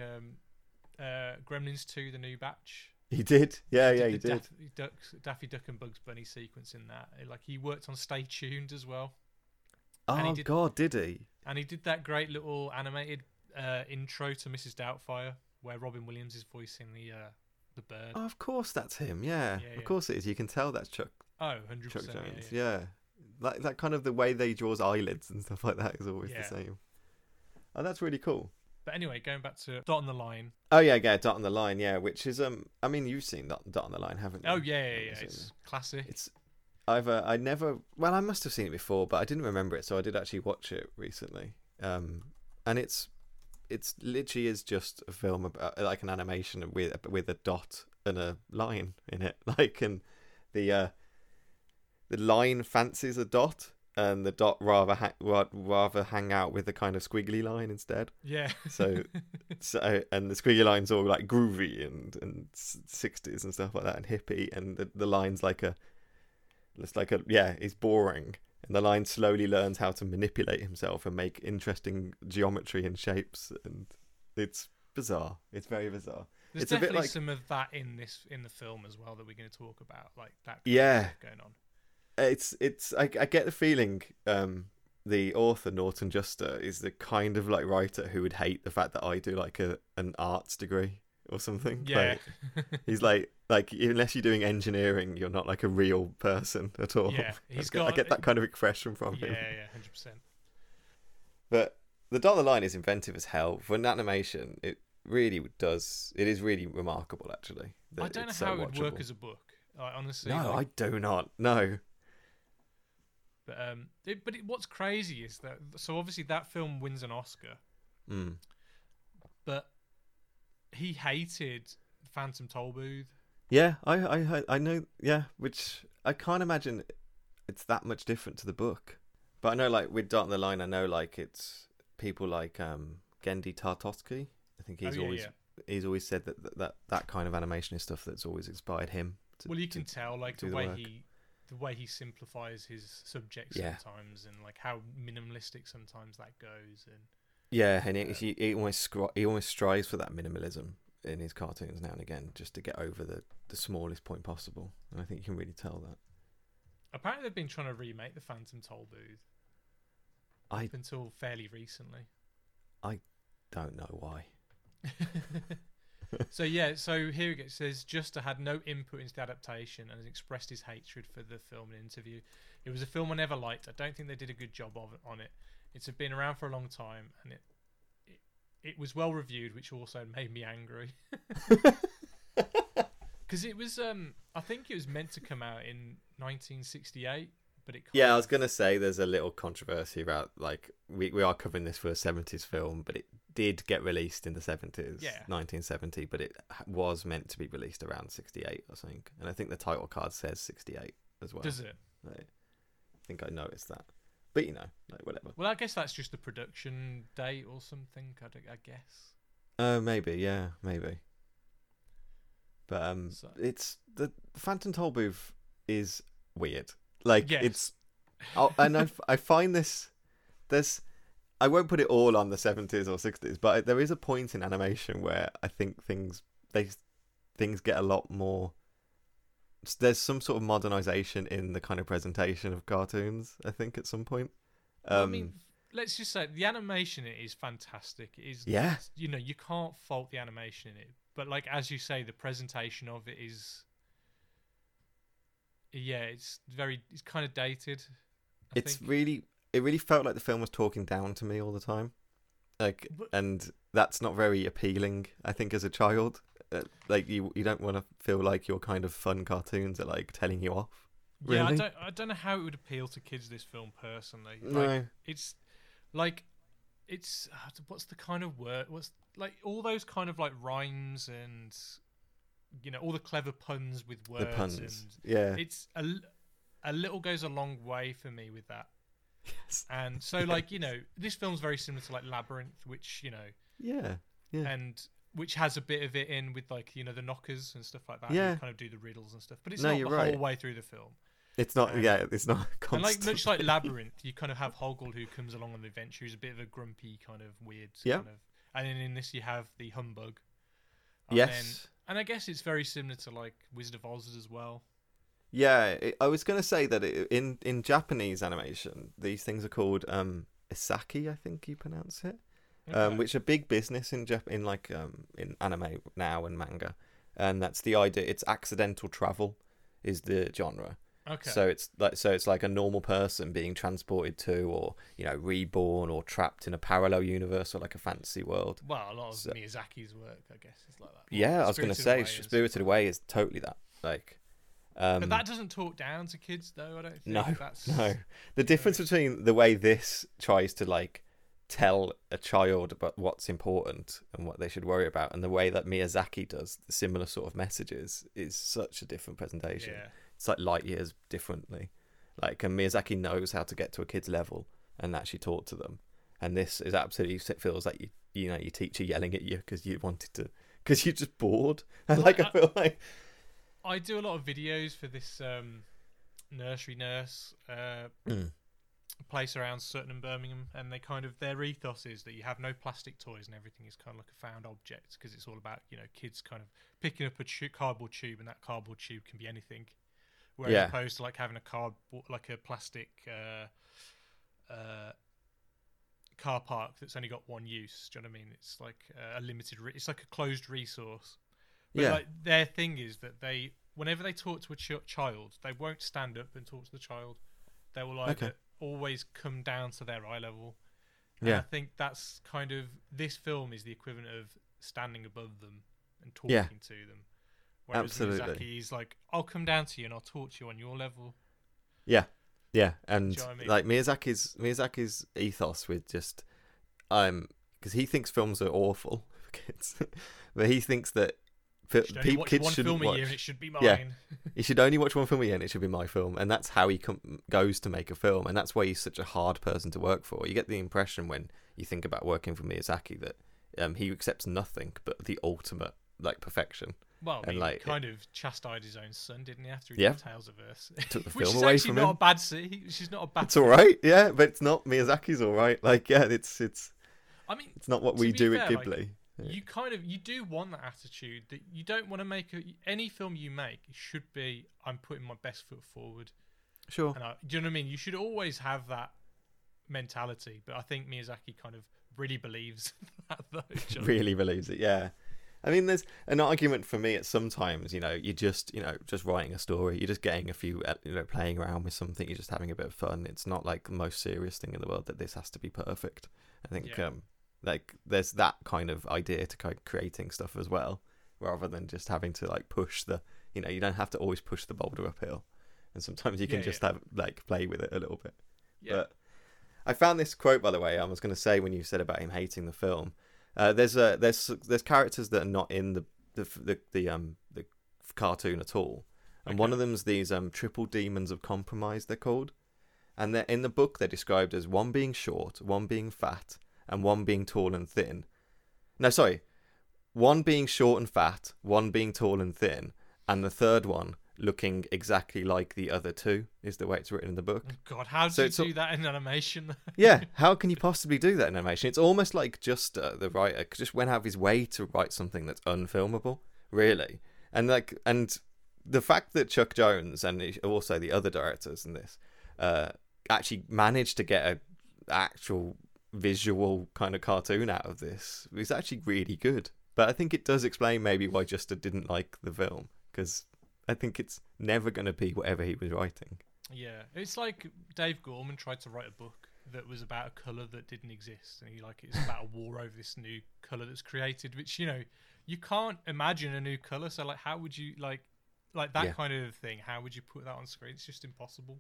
Gremlins 2, The New Batch. He did, he did. Daffy Duck and Bugs Bunny sequence in that. Like he worked on Stay Tuned as well. Oh God, did he? And he did that great little animated intro to Mrs. Doubtfire, where Robin Williams is voicing the bird. Oh, of course, that's him. Yeah, of course it is. You can tell that's Chuck. Oh, 100%. Chuck Jones. Yeah. That kind of the way they draws eyelids and stuff like that is always the same. Oh, that's really cool. But anyway, going back to Dot on the Line. Oh, yeah, Dot on the Line, yeah, which is, I mean, you've seen Dot on the Line, haven't you? Oh, yeah, it's classic. I must have seen it before, but I didn't remember it, so I did actually watch it recently. And it's literally is just a film about, like, an animation with a dot and a line in it. Like, and the line fancies a dot. And the dot rather hang out with the kind of squiggly line instead. Yeah. So and the squiggly line's all like groovy and 60s and stuff like that and hippie. And the line's he's boring. And the line slowly learns how to manipulate himself and make interesting geometry and shapes. And it's bizarre. It's very bizarre. There's definitely a bit like some of that in the film as well that we're going to talk about, like that kind of stuff going on. I get the feeling the author, Norton Juster, is the kind of like writer who would hate the fact that I do like an arts degree or something. Yeah. Like, he's like unless you're doing engineering, you're not like a real person at all. Yeah, I get that kind of expression from him. Yeah, 100%. But the dollar line is inventive as hell. For an animation, it really does. It is really remarkable, actually. I don't know how it would work as a book. Like, honestly. No, I do not. No. But what's crazy is that, so obviously that film wins an Oscar, but he hated Phantom Tollbooth. Yeah, I know. Yeah, which I can't imagine it's that much different to the book. But I know, like with Dark on the Line, I know like it's people like Genndy Tartakovsky. I think he's always said that kind of animation is stuff that's always inspired him. The way he simplifies his subjects sometimes, and like how minimalistic sometimes that goes, and he almost strives for that minimalism in his cartoons now and again, just to get over the smallest point possible, and I think you can really tell that. Apparently, they've been trying to remake the Phantom Tollbooth up until fairly recently. I don't know why. So here it says, Juster had no input into the adaptation and has expressed his hatred for the film in an interview. It was a film I never liked. I don't think they did a good job on it. It's been around for a long time, and it was well reviewed, which also made me angry. Because it was, I think it was meant to come out in 1968, but it... Yeah, I was going to say there's a little controversy about, like, we are covering this for a 70s film, but it did get released in the 70s, 1970, but it was meant to be released around 68, I think. And I think the title card says 68 as well. Does it? Like, I think I noticed that. But, you know, like, whatever. Well, I guess that's just the production date or something, I guess. Maybe, yeah, maybe. But it's... The Phantom Tollbooth is weird. Like, it's... And I find this... There's... I won't put it all on the 70s or 60s, but there is a point in animation where I think things get a lot more... There's some sort of modernization in the kind of presentation of cartoons, I think, at some point. I mean, let's just say the animation is fantastic. It is, you know, you can't fault the animation in it. But like, as you say, the presentation of it is... Yeah, it's kind of dated. It really felt like the film was talking down to me all the time, like, and that's not very appealing. I think as a child, like you don't want to feel like your kind of fun cartoons are like telling you off. Really. Yeah, I don't know how it would appeal to kids. This film, personally, like, no. It's like what's the kind of word? What's like all those kind of like rhymes and you know all the clever puns with words. The puns, It's a little goes a long way for me with that. Yes. And so, like, you know, this film's very similar to like Labyrinth, which, you know, and which has a bit of it in with like, you know, the knockers and stuff like that. Yeah, and kind of do the riddles and stuff, but it's not the whole way through the film. It's not, it's not constant. And like much like Labyrinth, you kind of have Hoggle who comes along on the adventure, who's a bit of a grumpy kind of weird, kind of, and then in this you have the humbug. And I guess it's very similar to like Wizard of Oz as well. Yeah, I was going to say that in Japanese animation, these things are called isaki, I think you pronounce it, which are big business in anime now and manga, and that's the idea. It's accidental travel, is the genre. Okay. So it's like a normal person being transported to, or you know, reborn or trapped in a parallel universe or like a fantasy world. Well, a lot of Miyazaki's work, I guess, is like that. Yeah, I was going to say, Spirited Away is totally that. Like. But that doesn't talk down to kids, though. I don't think The difference between the way this tries to like tell a child about what's important and what they should worry about, and the way that Miyazaki does the similar sort of messages, is such a different presentation. Yeah. It's like light years differently. Like, and Miyazaki knows how to get to a kid's level and actually talk to them. And this is absolutely, it feels like you know your teacher yelling at you because you wanted to, because you're just bored. And like I feel like. I do a lot of videos for this nursery nurse place around Sutton and Birmingham, and they kind of, their ethos is that you have no plastic toys and everything is kind of like a found object, because it's all about, you know, kids kind of picking up a cardboard tube, and that cardboard tube can be anything, whereas opposed to like having a plastic car park that's only got one use. Do you know what I mean? It's like a limited. It's like a closed resource. But yeah. Like, their thing is that they, whenever they talk to a child, they won't stand up and talk to the child. They will always come down to their eye level. And yeah. I think that's kind of, this film is the equivalent of standing above them and talking to them. Whereas Miyazaki, he's like, I'll come down to you and I'll talk to you on your level. Yeah. Yeah. And do you know what I mean? Like Miyazaki's ethos with just, because he thinks films are awful for kids, but he thinks that kids shouldn't watch one film a year and it should be mine. Yeah. You should only watch one film a year and it should be my film. And that's how he goes to make a film. And that's why he's such a hard person to work for. You get the impression when you think about working for Miyazaki that he accepts nothing but the ultimate like perfection. Well, and he kind of chastised his own son, didn't he, after he did Tales of Earth? Took the film away from him. Which is not a bad It's all right, yeah, but it's not. Miyazaki's all right. Like, yeah, it's I mean, it's not what we do at Ghibli. Like, yeah. You do want that attitude that you don't want to make any film you make should be, I'm putting my best foot forward. Sure. And do you know what I mean? You should always have that mentality, but I think Miyazaki kind of really believes that though. Really believes it, yeah. I mean, there's an argument for me at sometimes, you know, you're just writing a story. You're just getting a few, playing around with something. You're just having a bit of fun. It's not like the most serious thing in the world that this has to be perfect. I think there's that kind of idea to kind of creating stuff as well, rather than just having to push the, you don't have to always push the boulder uphill. And sometimes you can just have play with it a little bit. Yeah. But I found this quote, by the way, I was going to say when you said about him hating the film. There's characters that are not in the cartoon at all, and one of them's these triple demons of compromise, they're called, and they're in the book. They're described as one being short, one being fat, and one being tall and thin. No, sorry, one being short and fat, one being tall and thin, and the third one looking exactly like the other two is the way it's written in the book. Oh God, how do you do that in animation? Yeah, how can you possibly do that in animation? It's almost like just the writer just went out of his way to write something that's unfilmable, really. And the fact that Chuck Jones and also the other directors in this actually managed to get an actual visual kind of cartoon out of this is actually really good. But I think it does explain maybe why Juster didn't like the film, because I think it's never going to be whatever he was writing. Yeah, it's like Dave Gorman tried to write a book that was about a colour that didn't exist, and it's about a war over this new colour that's created, which you can't imagine a new colour. So how would you like that kind of thing? How would you put that on screen? It's just impossible.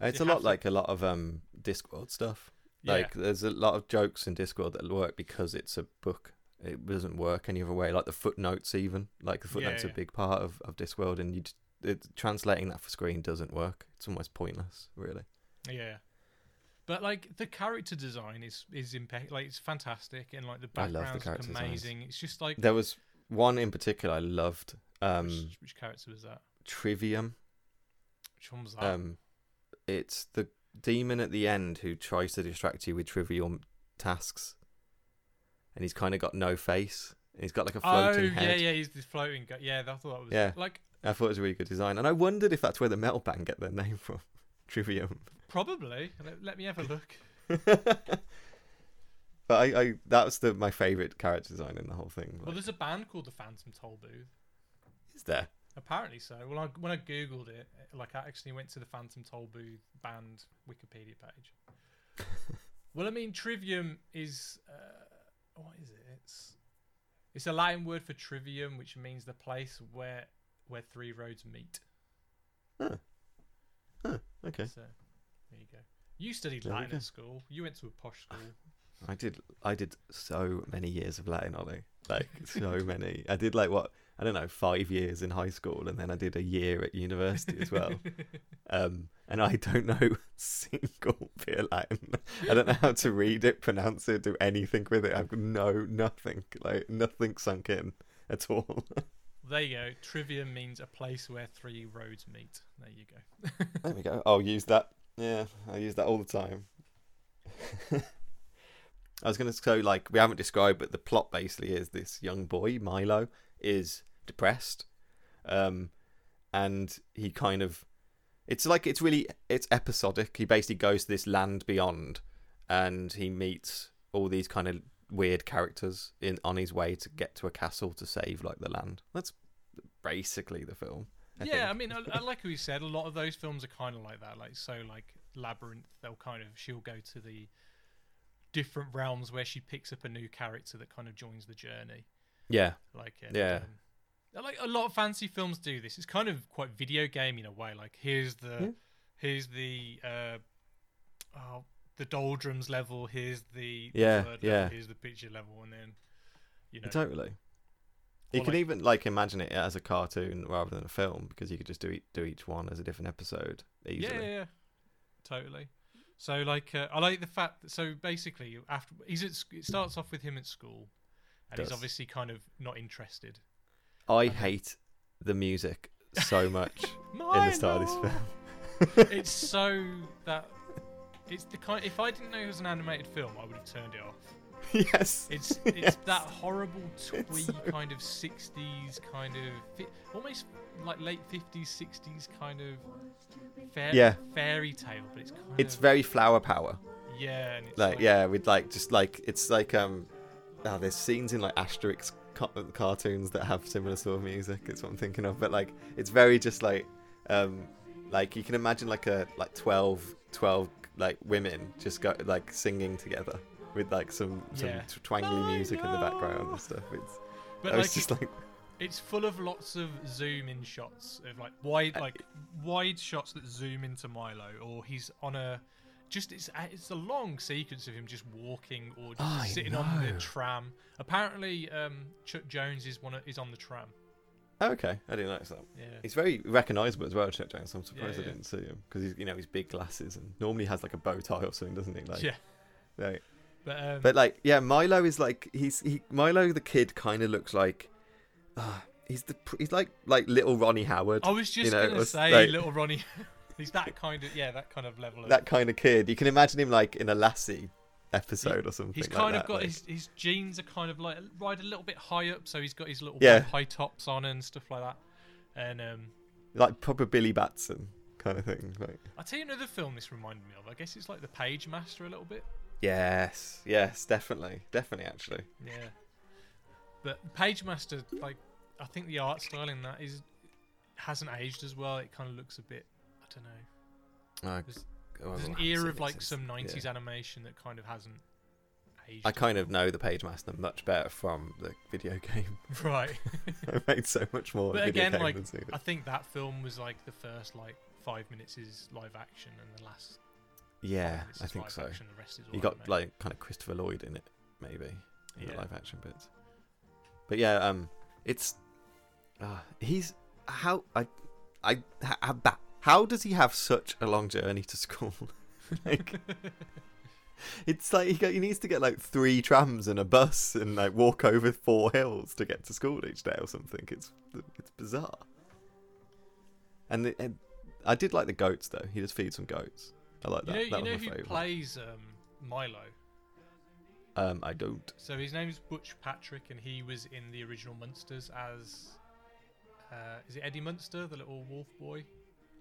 It's a lot like a lot of Discworld stuff. Like there's a lot of jokes in Discworld that work because it's a book. It doesn't work any other way. Like the footnotes, are a big part of Discworld, and translating that for screen doesn't work. It's almost pointless, really. Yeah, but the character design is impeccable. Like, it's fantastic, and the backgrounds are amazing. Designs. It's just there was one in particular I loved. Which character was that? Trivium. Which one was that? It's the demon at the end who tries to distract you with trivial tasks. And he's kind of got no face. He's got a floating head. Yeah, he's this floating guy. Yeah, I thought that was I thought it was a really good design, and I wondered if that's where the metal band get their name from, Trivium. Probably. Let me have a look. But I that was my favourite character design in the whole thing. Well, there's a band called the Phantom Toll Booth. Is there? Apparently so. Well, when I googled it, I actually went to the Phantom Toll Booth band Wikipedia page. Well, I mean, Trivium is. What is it? It's a Latin word for trivium, which means the place where three roads meet. Oh, okay. So there you go. You studied Latin at school. You went to a posh school. I did so many years of Latin, Ollie. So many. I did 5 years in high school, and then I did a year at university as well. And I don't know a single bit of Latin. I don't know how to read it, pronounce it, do anything with it. I've no nothing. Nothing sunk in at all. There you go. Trivium means a place where three roads meet. There you go. There we go. I'll use that. Yeah, I use that all the time. I was going to say, we haven't described, but the plot basically is this young boy, Milo, is depressed. And he kind of... It's episodic. He basically goes to this land beyond, and he meets all these kind of weird characters in on his way to get to a castle to save like the land. That's basically the film. I think. I mean, I like we said, a lot of those films are kind of like that. Like, so like Labyrinth, they'll kind of, she'll go to the different realms where she picks up a new character that kind of joins the journey. Yeah. Like, and, like a lot of fantasy films do this. It's kind of quite video game in a way. Like, here's the doldrums level, here's the word level, here's the picture level, and then totally. You can even like imagine it as a cartoon rather than a film, because you could just do each one as a different episode easily. Yeah, totally. So like I like the fact that so basically after it starts off with him at school, and he's obviously kind of not interested. I hate the music so much in the start of this film. It's so that it's the kind. If I didn't know it was an animated film, I would have turned it off. Yes, it's that horrible twee kind of 60s kind of almost like late 50s 60s kind of fairy tale, but it's very flower power. Yeah, and it's with like just like it's like there's scenes in like Asterix cartoons that have similar sort of music. It's what I'm thinking of, but like it's very just like you can imagine like a 12 like women just go like singing together with like some twangly music in the background and stuff. It's full of lots of zoom in shots of like wide shots that zoom into Milo, or he's on a it's a long sequence of him just walking or just sitting on the tram. Apparently, Chuck Jones is on the tram. Oh, okay, I didn't notice that. Yeah, he's very recognisable as well, Chuck Jones. I'm surprised I didn't see him, because he's his big glasses and normally has like a bow tie or something, doesn't he? Like, yeah. Right. But like Milo is like Milo the kid kind of looks like. He's like little Ronnie Howard. I was just gonna say like, little Ronnie. He's that kind of level of... That kind of kid. You can imagine him, like, in a Lassie episode or something. He's kind of got... His jeans are kind of, like, right a little bit high up, so he's got his little high tops on and stuff like that. And like, proper Billy Batson kind of thing. Like. I'll tell you another film this reminded me of. I guess it's, like, The Page Master a little bit. Yes, definitely. Definitely, actually. Yeah. But Page Master, like, I think the art style in that hasn't aged as well. It kind of looks a bit... I don't know. There's an era of like some 90s animation that kind of hasn't aged. I kind of know the Page Master much better from the video game. Right. I made so much more. But again, like I think that film was like the first like 5 minutes is live action and the last. Yeah, I think so. Action, the rest is all you got like kind of Christopher Lloyd in it, maybe in the live action bits. But yeah, it's he's how I that. How does he have such a long journey to school? Like, it's like he needs to get like 3 trams and a bus and like walk over 4 hills to get to school each day or something. It's bizarre. And, I did like the goats though. He just feeds some goats. I like that. You know who plays Milo? I don't. So his name is Butch Patrick, and he was in the original Munsters as is it Eddie Munster, the little wolf boy?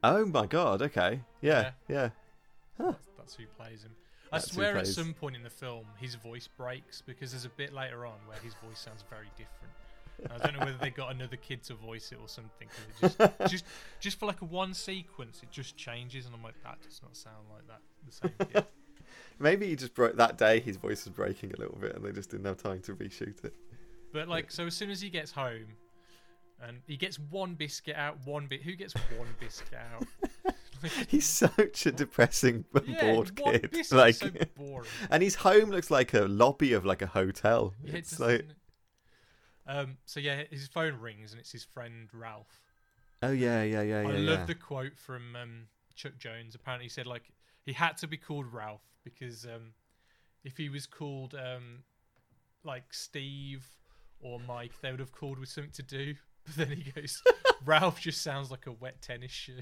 Oh my god, okay. Yeah. Huh. That's who plays him. I swear at some point in the film, his voice breaks, because there's a bit later on where his voice sounds very different. And I don't know whether they got another kid to voice it or something. Cause it just for like a one sequence, it just changes, and I'm like, that does not sound like that. The same kid. Maybe he just broke that day, his voice was breaking a little bit, and they just didn't have time to reshoot it. But so as soon as he gets home, and he gets one biscuit out, who gets one biscuit out? He's such a depressing, bored kid. Like, so boring. And his home looks like a lobby of like a hotel. Yeah, it's like... his phone rings and it's his friend Ralph. Oh yeah. I love the quote from Chuck Jones. Apparently, he said like he had to be called Ralph because if he was called like Steve or Mike, they would have called with something to do. But then he goes, Ralph just sounds like a wet tennis shoe.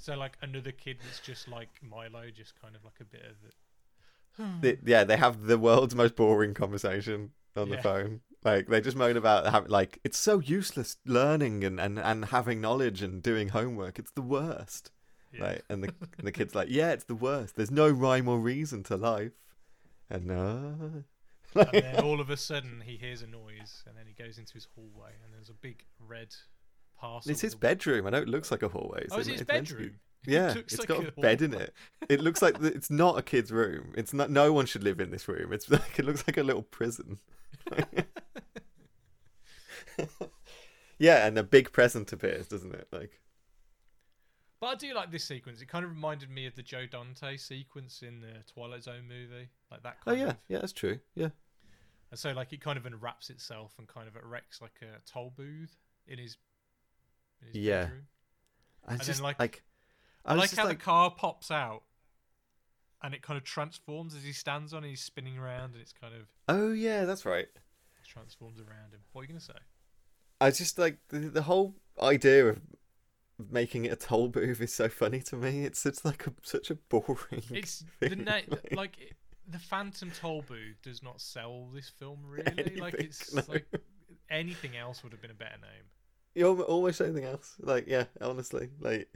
So like another kid that's just like Milo, just kind of like a bit of it. They have the world's most boring conversation on the phone. Like they just moan about like it's so useless learning and having knowledge and doing homework. It's the worst. Yeah. Like, and the kid's like, yeah, it's the worst. There's no rhyme or reason to life. And and then all of a sudden he hears a noise, and then he goes into his hallway, and there's a big red parcel. It's his bedroom. I know it looks like a hallway. Oh, it's his bedroom. Yeah, it's got a bed in it. It looks like it's not a kid's room. It's not. No one should live in this room. It's like it looks like a little prison. Yeah, and a big present appears, doesn't it? Like, but I do like this sequence. It kind of reminded me of the Joe Dante sequence in the Twilight Zone movie, like that. Kind of. Yeah, that's true. Yeah, and so like it kind of unwraps itself and kind of erects like a toll booth in his bedroom. And just, then like I like how the car pops out and it kind of transforms as he stands on it. He's spinning around and it's kind of... Oh, yeah, that's right. It transforms around him. What are you going to say? I just like... The whole idea of making it a toll booth is so funny to me. It's like such a boring thing. The Phantom Toll Booth does not sell this film, really. Anything, anything else would have been a better name. You're almost anything else. Like, yeah, honestly. Like...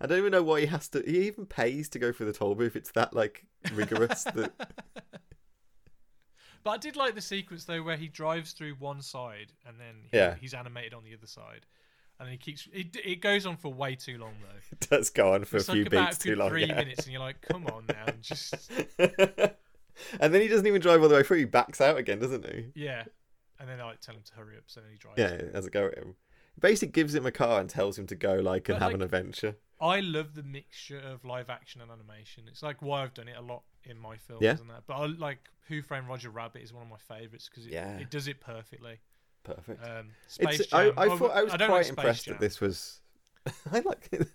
I don't even know why he has to... He even pays to go through the toll booth. It's that, rigorous. But I did like the sequence, though, where he drives through one side and then he's animated on the other side. And then he keeps... It goes on for way too long, though. It does go on for a few beats too long. It's about 3 minutes, and you're like, come on now, just... And then he doesn't even drive all the way through. He backs out again, doesn't he? Yeah. And then I tell him to hurry up, so then he drives. Yeah, has a go at him. Basically gives him a car and tells him to go, and have an adventure. I love the mixture of live action and animation. It's why I've done it a lot in my films and that. But I like Who Framed Roger Rabbit is one of my favourites because it does it perfectly. Perfect. Space Jam. I was quite impressed that this was... I like it.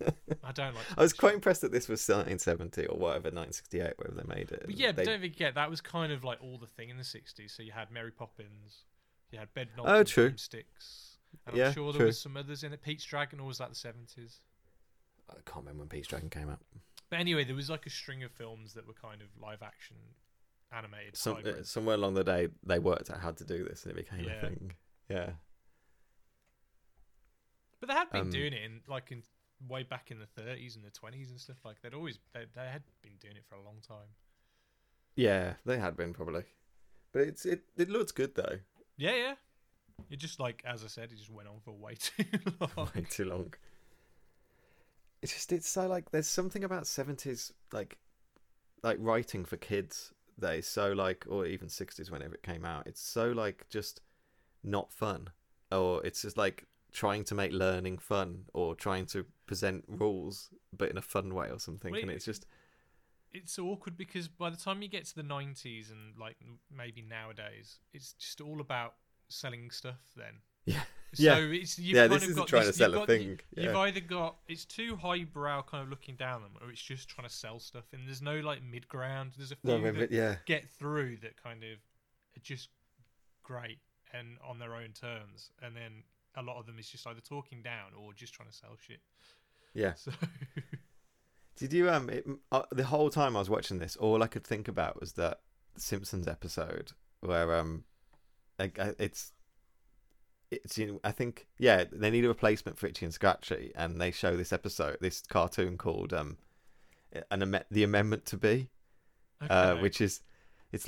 I don't like Space I was quite Jam. Impressed that this was 1970 or whatever, 1968, wherever they made it. But but don't forget, that was kind of like all the thing in the 60s. So you had Mary Poppins, you had Bed Knobs and Broomsticks. And I'm sure there was some others in it. Pete's Dragon, or was that the 70s? I can't remember when Pete's Dragon came out. But anyway, there was a string of films that were kind of live action animated. Somewhere along the day, they worked out how to do this and it became a thing. Yeah. But they had been doing it in way back in the 30s and the 20s and stuff. Like they had been doing it for a long time. Yeah, they had been probably. But it looks good though. Yeah, yeah. It just as I said, it just went on for way too long. Way too long. It's so there's something about 70s like writing for kids that is so or even 60s whenever it came out, it's so just not fun, or it's just trying to make learning fun or trying to present rules but in a fun way or something. Well, and it's awkward because by the time you get to the 90s and maybe nowadays, it's just all about selling stuff then. Yeah. So you've kind of got this, trying to sell a thing. You've either got it's too highbrow, kind of looking down them, or it's just trying to sell stuff, and there's no mid ground. There's a few get through that kind of are just great and on their own terms, and then a lot of them is just either talking down or just trying to sell shit. Yeah. So did you the whole time I was watching this, all I could think about was that Simpsons episode where I think they need a replacement for Itchy and Scratchy, and they show this episode, this cartoon called the Amendment to Be, which is it's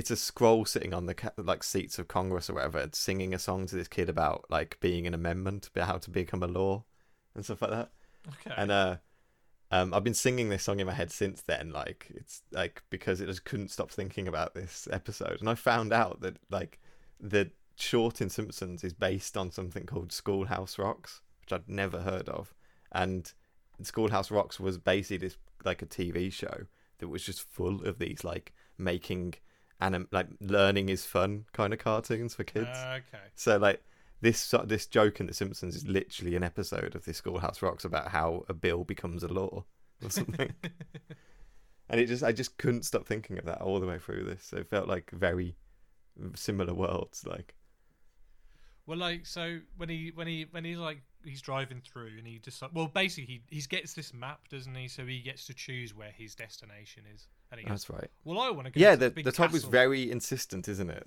a scroll sitting on the seats of Congress or whatever, and singing a song to this kid about being an amendment, about how to become a law and stuff like that. Okay. And I've been singing this song in my head since then, because it just couldn't stop thinking about this episode, and I found out that the short in Simpsons is based on something called Schoolhouse Rocks, which I'd never heard of. And Schoolhouse Rocks was basically this a TV show that was just full of these making learning is fun kind of cartoons for kids. Okay. So this joke in The Simpsons is literally an episode of this Schoolhouse Rocks about how a bill becomes a law or something. And I just couldn't stop thinking of that all the way through this. So it felt very similar worlds. So when he's driving through and he decides, basically he gets this map, doesn't he? So he gets to choose where his destination is, and he goes, that's right, I want to go to the top is very insistent, isn't it?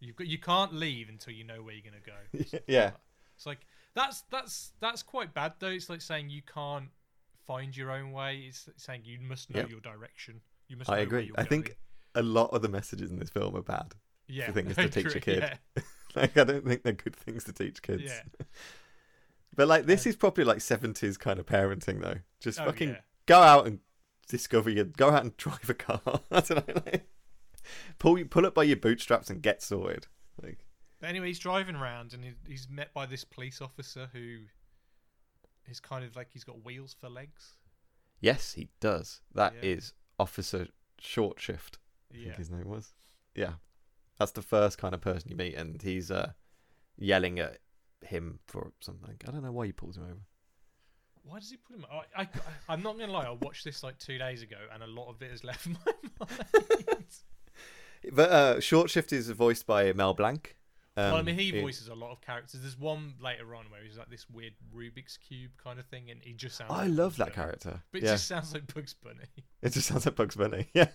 You can't leave until you know where you're gonna go. It's like That's quite bad though. It's like saying you can't find your own way. It's saying you must know your direction. You must. I know agree. Where you're I going. Think a lot of the messages in this film are bad. Yeah, the thing is to teach a kid. Yeah. Like, I don't think they're good things to teach kids. Yeah. But like, this is probably like 70s kind of parenting though. Just go out and discover your. Go out and drive a car. I don't know. Like, pull up by your bootstraps and get sorted. Like. But anyway, he's driving around and he's met by this police officer who is kind of like he's got wheels for legs. Yes, he does. That is Officer Shortshift. I think his name was. Yeah. That's the first kind of person you meet, and he's yelling at him for something. I don't know why he pulls him over. Why does he pull him over? I'm not going to lie. I watched this like 2 days ago, and a lot of it has left my mind. But Shortshift is voiced by Mel Blanc. He voices a lot of characters. There's one later on where he's like this weird Rubik's Cube kind of thing, and he just sounds. I love that character. But it just sounds like Bugs Bunny. It just sounds like Bugs Bunny. Yeah,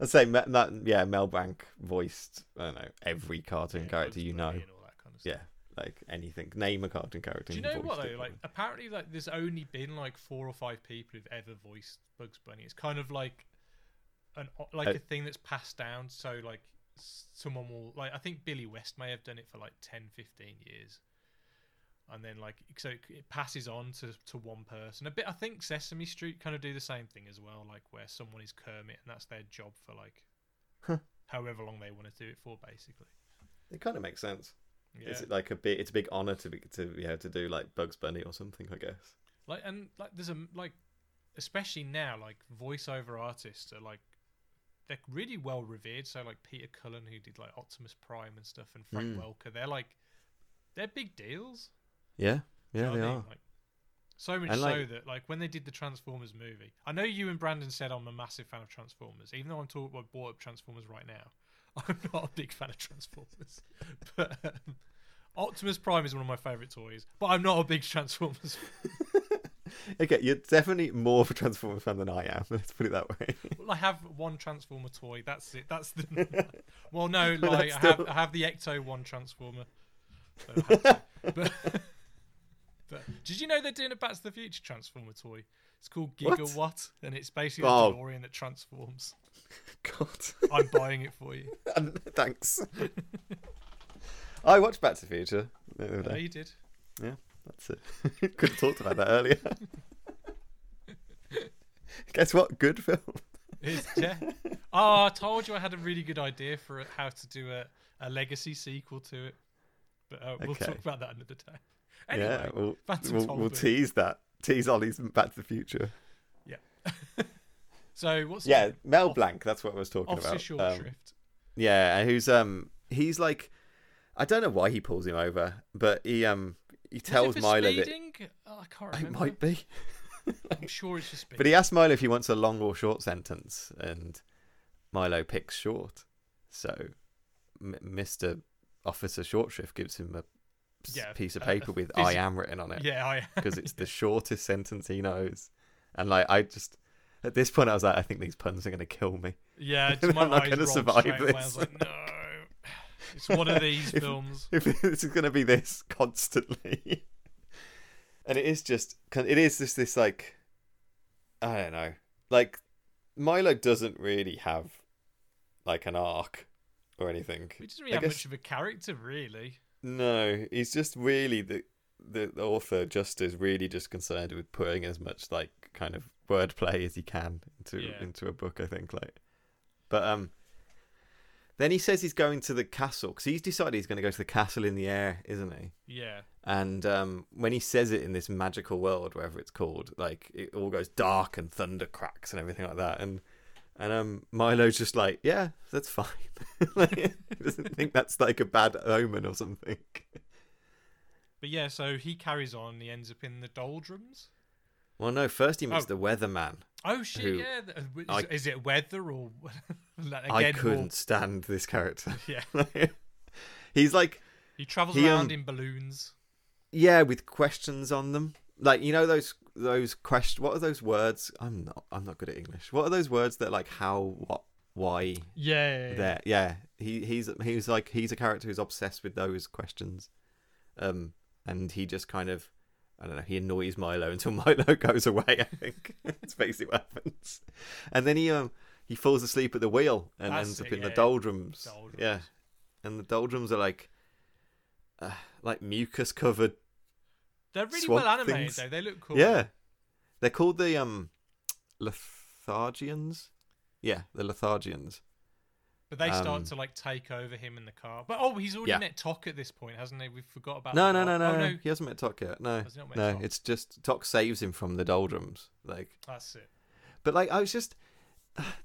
I'd say Mel Blanc voiced. I don't know every cartoon character Bugs Bunny and all that kind of stuff. Yeah, like anything. Name a cartoon character. Do you know what though? Like apparently, like there's only been like 4 or 5 people who've ever voiced Bugs Bunny. It's kind of like a thing that's passed down. So like. Someone will like I think Billy West may have done it for like 10-15 years, and then like so it passes on to one person a bit. I think Sesame Street kind of do the same thing as well, like where someone is Kermit and that's their job for like however long they want to do it for, basically. It kind of makes sense. Yeah. Is it like it's a big honor to do like Bugs Bunny or something, I guess. Like and like there's a like especially now like voiceover artists are like. They're really well revered. So like Peter Cullen, who did like Optimus Prime and stuff, and Frank Welker, they're big deals. Yeah, yeah, you know they are. Like, so much so that like when they did the Transformers movie, I know you and Brandon said I'm a massive fan of Transformers, even though I brought up Transformers right now. I'm not a big fan of Transformers, but Optimus Prime is one of my favorite toys. But I'm not a big Transformers fan. Okay, you're definitely more of a Transformer fan than I am. Let's put it that way. Well, I have one Transformer toy. That's it. That's the. Well, no, like I have the Ecto-1 Transformer. So I have to. But did you know they're doing a Back to the Future Transformer toy? It's called Gigawatt, and it's basically a DeLorean that transforms. God, I'm buying it for you. Thanks. I watched Back to the Future. No, you did. Yeah. That's it. Could have talked about that earlier. Guess what? Good film. Yeah. Oh, I told you I had a really good idea for how to do a legacy sequel to it. But we'll talk about that another time. Anyway, we'll tease that. Tease Ollie's Back to the Future. Yeah. So what's Mel Blanc? That's what I was talking about. Officer Shortshift. Yeah, who's he's like, I don't know why he pulls him over, but he. He tells Milo that I can't remember. It might be. I'm sure it's just speeding. But he asks Milo if he wants a long or short sentence, and Milo picks short. So Mr. Officer Shortshift gives him a piece of paper with "I am" written on it. Yeah, I am. Because it's the shortest sentence he knows. And like, I just at this point, I was like, I think these puns are going to kill me. Yeah, I'm not going to survive this. I was like, no. It's one of these films. If this is going to be this constantly. And it is just this like, I don't know. Like Milo doesn't really have like an arc or anything. He doesn't really have much of a character really. No, he's just really the author just is really just concerned with putting as much like kind of wordplay as he can into a book, I think. Like, but then he says he's going to the castle because he's decided he's going to go to the castle in the air, isn't he? Yeah. And when he says it in this magical world, wherever it's called, like it all goes dark and thunder cracks and everything like that. And Milo's just like, yeah, that's fine. Like, he doesn't think that's like a bad omen or something. But yeah, so he carries on. He ends up in the doldrums. Well, no. First, he meets the weatherman. Oh shit! Yeah, is it weather or? Like, again, I couldn't stand this character. Yeah, he's like he travels around in balloons. Yeah, with questions on them. Like, you know those questions. What are those words? I'm not good at English. What are those words that like how, what, why? Yeah. There. Yeah. He's a character who's obsessed with those questions. and he just kind of, I don't know, he annoys Milo until Milo goes away, I think. That's basically what happens. And then he falls asleep at the wheel and ends up in the doldrums. Yeah. And the doldrums are like mucus covered. They're really well animated though. They look cool. Yeah. They're called the Lethargians. Yeah, the Lethargians. But they start to take over him in the car. But he's already met Tok at this point, hasn't he? We forgot about that. No, he hasn't met Tok yet. No, it's just Tok saves him from the doldrums. That's it. But I was just,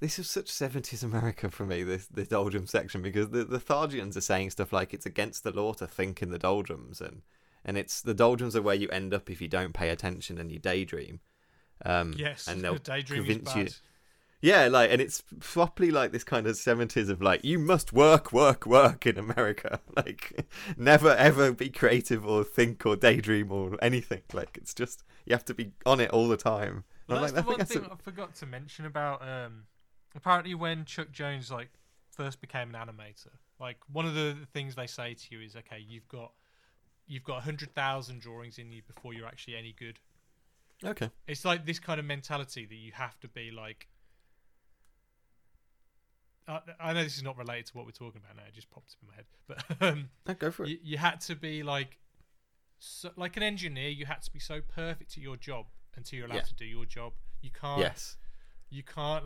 this is such 70s America for me, this doldrum section, because the Thargians are saying stuff like it's against the law to think in the doldrums, and it's the doldrums are where you end up if you don't pay attention and you daydream. Yes, and they'll daydream is bad. You, yeah, and it's properly this kind of 70s of you must work, work, work in America. Never ever be creative or think or daydream or anything. It's just you have to be on it all the time. That's the one thing I forgot to mention about. Apparently, when Chuck Jones first became an animator, one of the things they say to you is, okay, you've got 100,000 drawings in you before you're actually any good. Okay, it's this kind of mentality that you have to be . I know this is not related to what we're talking about now. It just popped up in my head. But go for it. You had to be like an engineer. You had to be so perfect at your job until you're allowed to do your job. You can't. Yes. You can't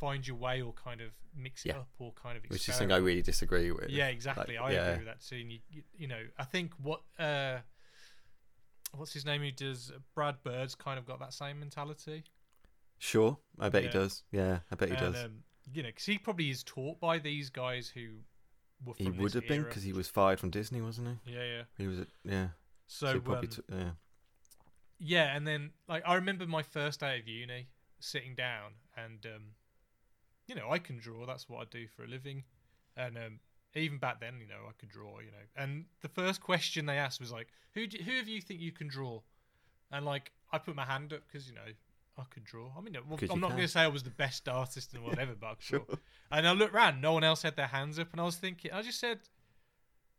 find your way or kind of mix it up or kind of experiment. Which is something I really disagree with. Yeah, exactly. I agree with that too. And you know, I think what's his name who does Brad Bird's kind of got that same mentality. Sure, I bet he does. Yeah, I bet he does. Because he probably is taught by these guys who were from this era. He would have been, because he was fired from Disney, wasn't he? Yeah, yeah. He was, yeah. So probably yeah, and then I remember my first day of uni, sitting down, and I can draw. That's what I do for a living, and even back then, I could draw. And the first question they asked was who of you think you can draw? And I put my hand up because I could draw. I mean, I'm not going to say I was the best artist in the world ever, but I could draw. And I looked around, no one else had their hands up, and I was thinking, I just said,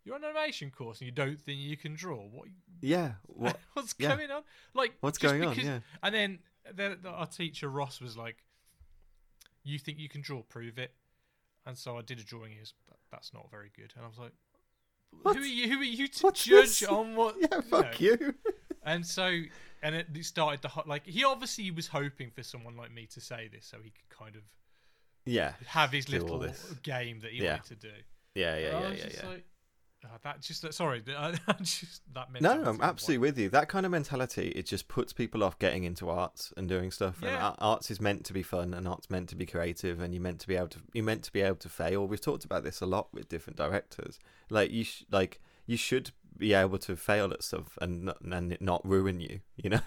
you're on an animation course and you don't think you can draw? What? Yeah. What? What's going on? What's going on? Yeah. And then our teacher, Ross, was like, you think you can draw? Prove it. And so I did a drawing. He was, that's not very good. And I was like, what? Who are you to judge this? On what? Yeah, fuck you. And so... And it started to he obviously was hoping for someone like me to say this so he could kind of have his little game that he wanted to do. Yeah. I'm absolutely with you. That kind of mentality, it just puts people off getting into arts and doing stuff. Yeah. And arts is meant to be fun, and art's meant to be creative, and you're meant to be able to fail. We've talked about this a lot with different directors. You should be able to fail at stuff and not ruin you, Yeah.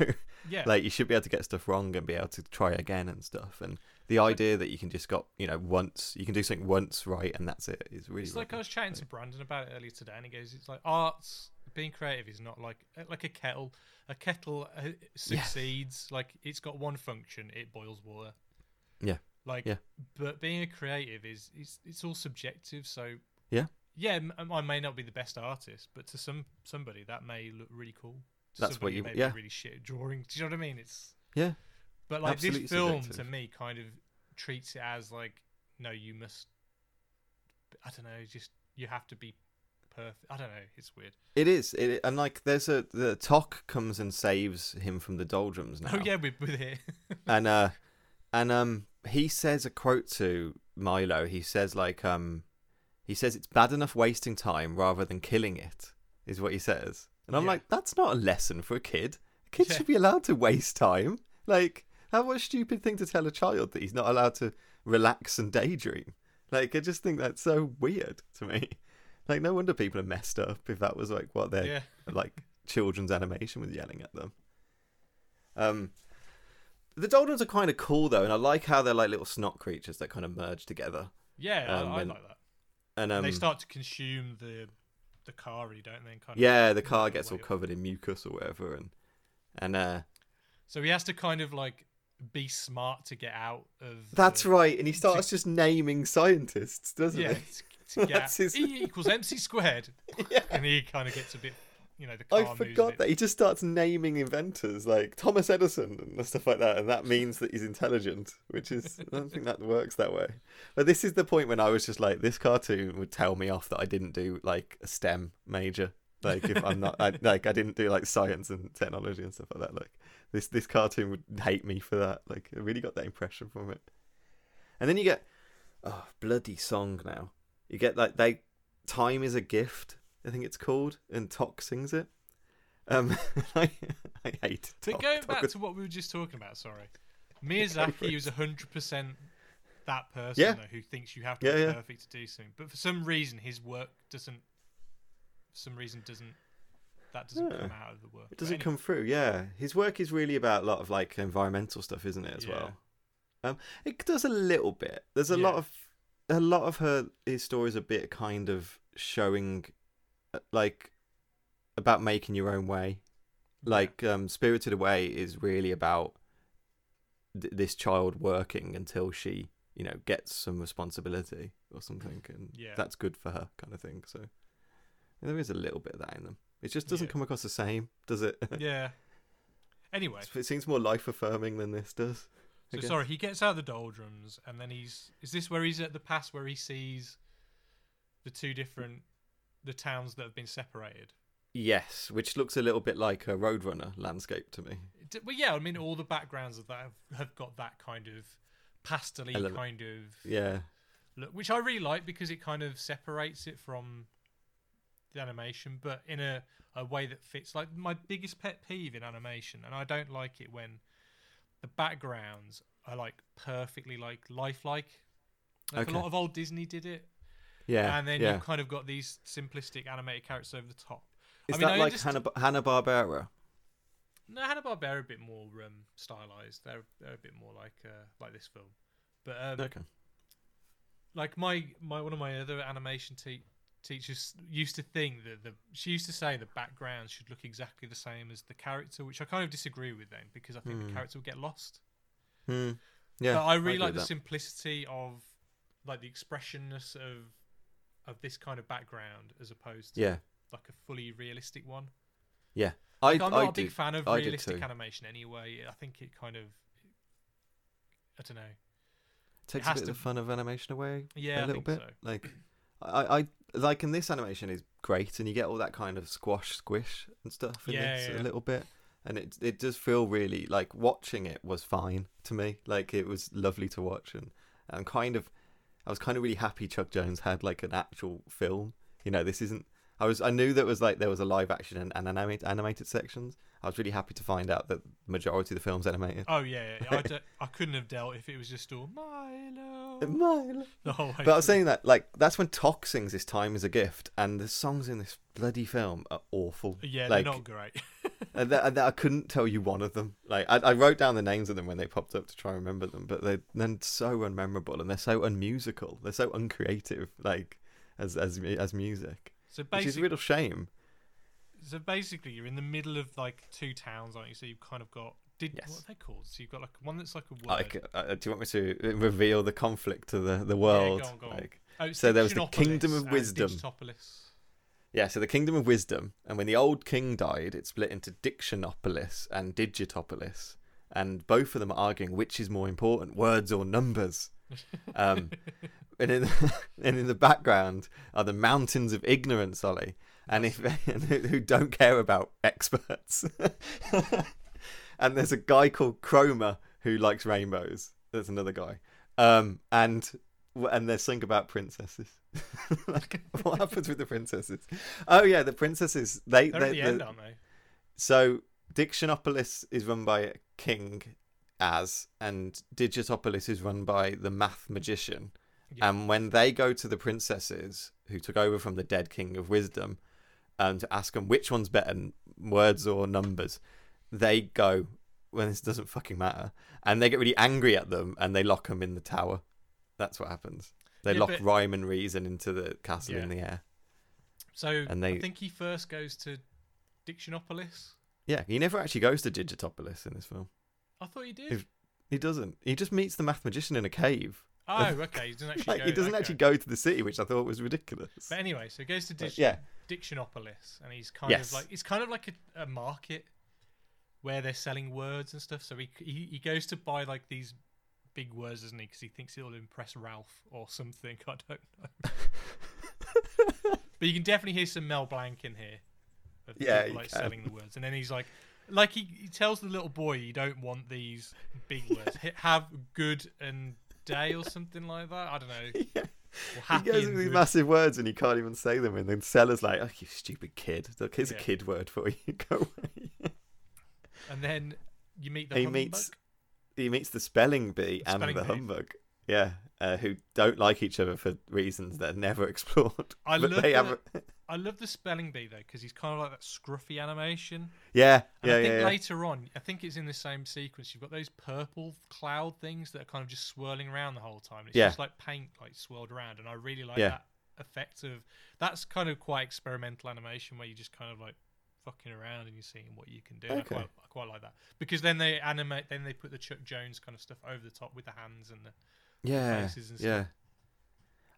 You should be able to get stuff wrong and be able to try again and stuff. And the idea that you can just you can do something once right and that's it is really... It's I was chatting to Brandon about it earlier today, and he goes, it's arts, being creative is not like a kettle. A kettle succeeds, it's got one function, it boils water. Yeah. But being a creative is, it's all subjective, so... Yeah. Yeah, I may not be the best artist, but to somebody that may look really cool. To that's what you may be really shit at drawing. Do you know what I mean? It's But this film subjective. To me kind of treats it as no, you must. I don't know. Just you have to be perfect. I don't know. It's weird. It is. And there's the Tok comes and saves him from the doldrums now. Oh yeah, with it. and he says a quote to Milo. He says He says it's bad enough wasting time rather than killing it, is what he says. And I'm that's not a lesson for a kid. Kids should be allowed to waste time. What a stupid thing to tell a child that he's not allowed to relax and daydream. I just think that's so weird to me. No wonder people are messed up if that was what their children's animation was yelling at them. The doldrums are kind of cool though, and I like how they're little snot creatures that kind of merge together. Yeah, I like that. And they start to consume the car, really, don't they? And the car gets all covered in mucus or whatever, and so he has to kind of be smart to get out of. That's right, and he starts just naming scientists, doesn't he? Yeah, E equals MC squared, and he kind of gets a bit you know, the car. I forgot that he just starts naming inventors like Thomas Edison and stuff like that, and that means that he's intelligent, which is I don't think that works that way. But this is the point when I was just like, this cartoon would tell me off that I didn't do like a STEM major, like if I'm not I didn't do like science and technology and stuff like that. Like this cartoon would hate me for that. Like I really got that impression from it. And then you get bloody song now. You get like they Time Is a Gift, I think it's called, and Tok sings it. I hate Tok. Going back to what we were just talking about, sorry. Miyazaki is 100% that person who thinks you have to be perfect to do something. But for some reason his work doesn't come out of the work. It doesn't come through, His work is really about a lot of like environmental stuff, isn't it, as well? It does a little bit. There's a lot of his stories a bit kind of showing like about making your own way, like Spirited Away is really about this child working until she, you know, gets some responsibility or something, and that's good for her kind of thing. So there is a little bit of that in them. It just doesn't come across the same, does it? Anyway, it seems more life affirming than this does. So sorry, he gets out of the doldrums, and then he's—is this where he's at the pass where he sees the two different towns that have been separated? Yes, which looks a little bit like a Roadrunner landscape to me. Well, yeah, I mean, all the backgrounds of that have got that kind of pastel-y kind of look, which I really like because it kind of separates it from the animation, but in a way that fits. Like my biggest pet peeve in animation, and I don't like it when the backgrounds are like perfectly like lifelike. Like a lot of old Disney did it. Yeah. And then you've kind of got these simplistic animated characters over the top. Is that like Hanna-Barbera? No, Hanna-Barbera are a bit more stylized. They're a bit more like this film. But like my one of my other animation teachers used to think that she used to say the background should look exactly the same as the character, which I kind of disagree with then, because I think the character will get lost. Yeah, but I really like the simplicity of like the expressionness of this kind of background as opposed to like a fully realistic one. Yeah, like, I'm not a big fan of realistic animation anyway. I think it kind of, I don't know, it takes a bit of the fun of animation away. Yeah, a little bit. So. Like I like in this animation is great, and you get all that kind of squash squish and stuff in this a little bit, and it does feel really like watching it was fine to me. Like it was lovely to watch, and kind of I was kind of really happy Chuck Jones had like an actual film. You know, this isn't. I knew that was like there was a live action and animated sections. I was really happy to find out that the majority of the film's animated. Oh yeah. I couldn't have dealt if it was just all Milo. No, but I was saying that like that's when Tok sings "This Time Is a Gift," and the songs in this bloody film are awful. Yeah, like, they're not great. and I couldn't tell you one of them. Like I wrote down the names of them when they popped up to try and remember them, but they're then so unmemorable, and they're so unmusical. They're so uncreative, like as music. So which is a real shame. So basically, you're in the middle of like two towns, aren't you? So you've kind of got what are they called? So you've got like one that's like a word. Do you want me to reveal the conflict to the world? Yeah, go on. Like, so there was the Kingdom of Wisdom. Yeah, so the Kingdom of Wisdom, and when the old king died, it split into Dictionopolis and Digitopolis, and both of them are arguing which is more important, words or numbers. And in the background are the mountains of ignorance, Ollie, who don't care about experts. And there's a guy called Chroma who likes rainbows. There's another guy, and they sing about princesses. Like, what happens with the princesses? Oh yeah, the princesses. They're at the end, aren't they? So Dictionopolis is run by a king, and Digitopolis is run by the math magician. Yeah. And when they go to the princesses who took over from the dead King of Wisdom to ask them which one's better, words or numbers, they go, well, this doesn't fucking matter. And they get really angry at them and they lock them in the tower. That's what happens. They lock rhyme and reason into the castle in the air. So I think he first goes to Dictionopolis. Yeah, he never actually goes to Digitopolis in this film. I thought he did. He doesn't. He just meets the math magician in a cave. Oh, okay. He doesn't actually go. He doesn't actually go to the city, which I thought was ridiculous. But anyway, so he goes to Dictionopolis, and he's kind of like a market where they're selling words and stuff. So he goes to buy like these big words, doesn't he? Because he thinks it'll impress Ralph or something. I don't know. But you can definitely hear some Mel Blanc in here. Of people, like, selling the words, and then he's like he tells the little boy, "You don't want these big words. Have good and day or something like that." I don't know. Yeah. Well, he goes with these massive words and he can't even say them, and then seller's like, "Oh, you stupid kid! Look, here's a kid word for you. Go away." And then you meet the humbug. He meets the spelling bee and the humbug. Yeah, who don't like each other for reasons that are never explored. I love the spelling bee, though, because he's kind of like that scruffy animation. Yeah, and I think later on, I think it's in the same sequence, you've got those purple cloud things that are kind of just swirling around the whole time. It's just like paint, like, swirled around, and I really like that effect of... That's kind of quite experimental animation where you just kind of, like, fucking around and you're seeing what you can do. Okay. I quite like that. Because then they animate... Then they put the Chuck Jones kind of stuff over the top with the hands and the... Yeah, yeah.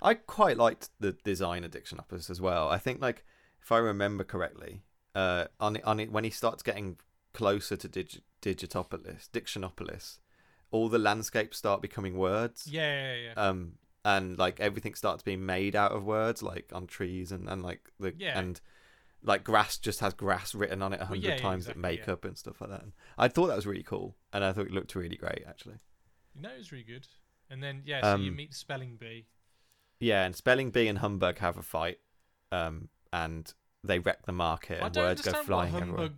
I quite liked the design of Dictionopolis as well. I think, like, if I remember correctly, when he starts getting closer to Dictionopolis, all the landscapes start becoming words. Yeah. And like everything starts being made out of words, like on trees and like the and like grass just has grass written on it 100 times that makeup and stuff like that. And I thought that was really cool, and I thought it looked really great actually. You know, it was really good. And then, so you meet Spelling Bee. Yeah, and Spelling Bee and Humbug have a fight, and they wreck the market, and words go flying everywhere. I don't understand what Humbug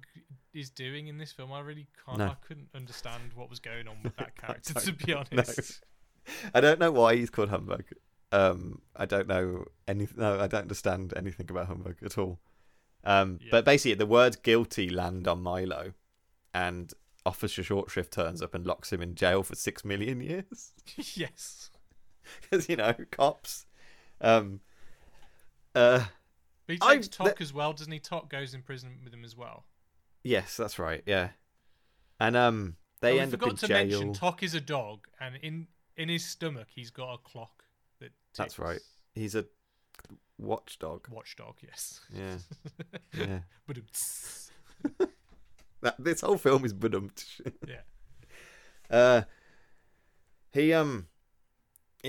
is doing in this film. I really can't. No. I couldn't understand what was going on with that character, to be honest. No. I don't know why he's called Humbug. I don't know anything. No, I don't understand anything about Humbug at all. But basically, the words guilty land on Milo, and... Officer Shortshrift turns up and locks him in jail for 6 million years. Yes, because cops. But he takes Tok as well, doesn't he? Tok goes in prison with him as well. Yes, that's right. Yeah, and they end up in jail. I forgot to mention Tok is a dog, and in his stomach he's got a clock that ticks. That's right. He's a watchdog. Watchdog, yes. Yeah. Yeah. But. This whole film is bedumped. Yeah.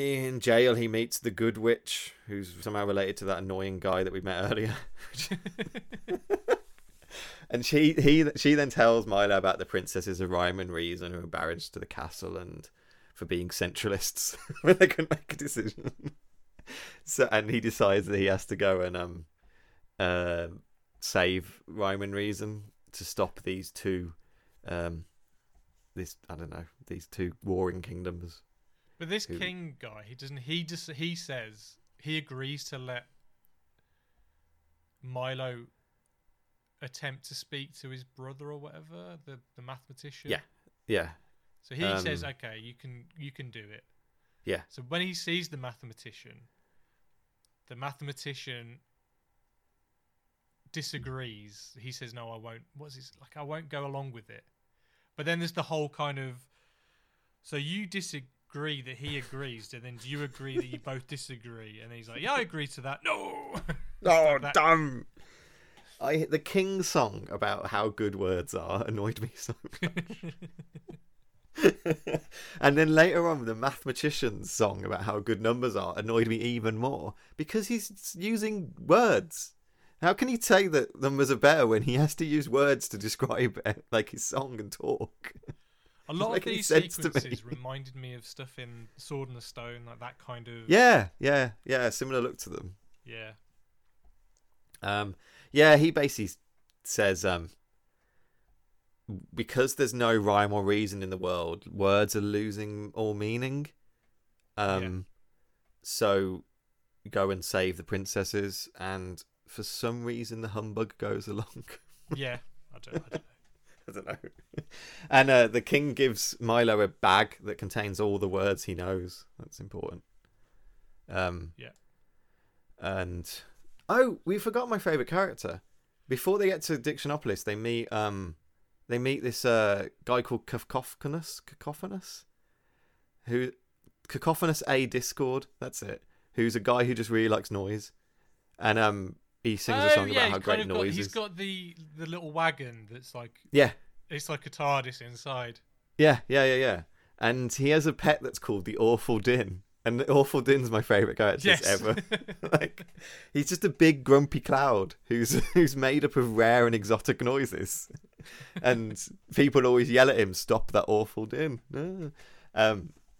In jail he meets the good witch, who's somehow related to that annoying guy that we met earlier. And she then tells Milo about the princesses of rhyme and reason who are embarrassed to the castle and for being centralists when they couldn't make a decision. And he decides that he has to go and save rhyme and reason. To stop these two, these two warring kingdoms. But this king guy, he says he agrees to let Milo attempt to speak to his brother or whatever, the mathematician. Yeah. So he says, "Okay, you can do it." Yeah. So when he sees the mathematician disagrees. He says, "No, I won't." What's this? Like, I won't go along with it. But then there's the whole kind of. So you disagree that he agrees, and then do you agree that you both disagree? And then he's like, "Yeah, I agree to that." No. Oh, damn! The King song about how good words are annoyed me so much. And then later on, the mathematician's song about how good numbers are annoyed me even more because he's using words. How can he say that numbers are better when he has to use words to describe like his song and talk? A lot of these sequences reminded me of stuff in Sword in the Stone, like that kind of similar look to them. Yeah. He basically says because there's no rhyme or reason in the world, words are losing all meaning. So go and save the princesses and for some reason, the humbug goes along. Yeah, I don't know. And the king gives Milo a bag that contains all the words he knows. That's important. And we forgot my favourite character. Before they get to Dictionopolis, they meet this guy called Cacophonus, who Cacophonous A Discord, that's it, who's a guy who just really likes noise. And he sings a song about how great noise is. He's got the little wagon that's like... Yeah. It's like a TARDIS inside. Yeah. And he has a pet that's called the Awful Din. And the Awful Din's my favourite character ever. Like, he's just a big grumpy cloud who's made up of rare and exotic noises. And people always yell at him, "Stop that Awful Din."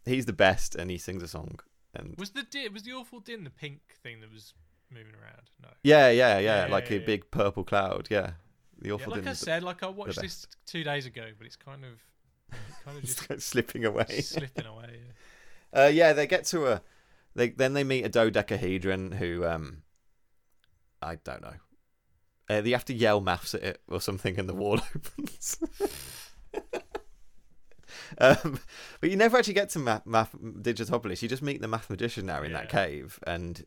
He's the best, and he sings a song. And was the Awful Din the pink thing that was moving around? No. Yeah, big purple cloud. Yeah, the Awful Din. Like I said, I watched this 2 days ago, but it's kind of just like slipping away. Yeah. They get to they meet a dodecahedron who, I don't know. They have to yell maths at it or something, and the wall opens. But you never actually get to Digitopolis. You just meet the mathematician now in that cave, and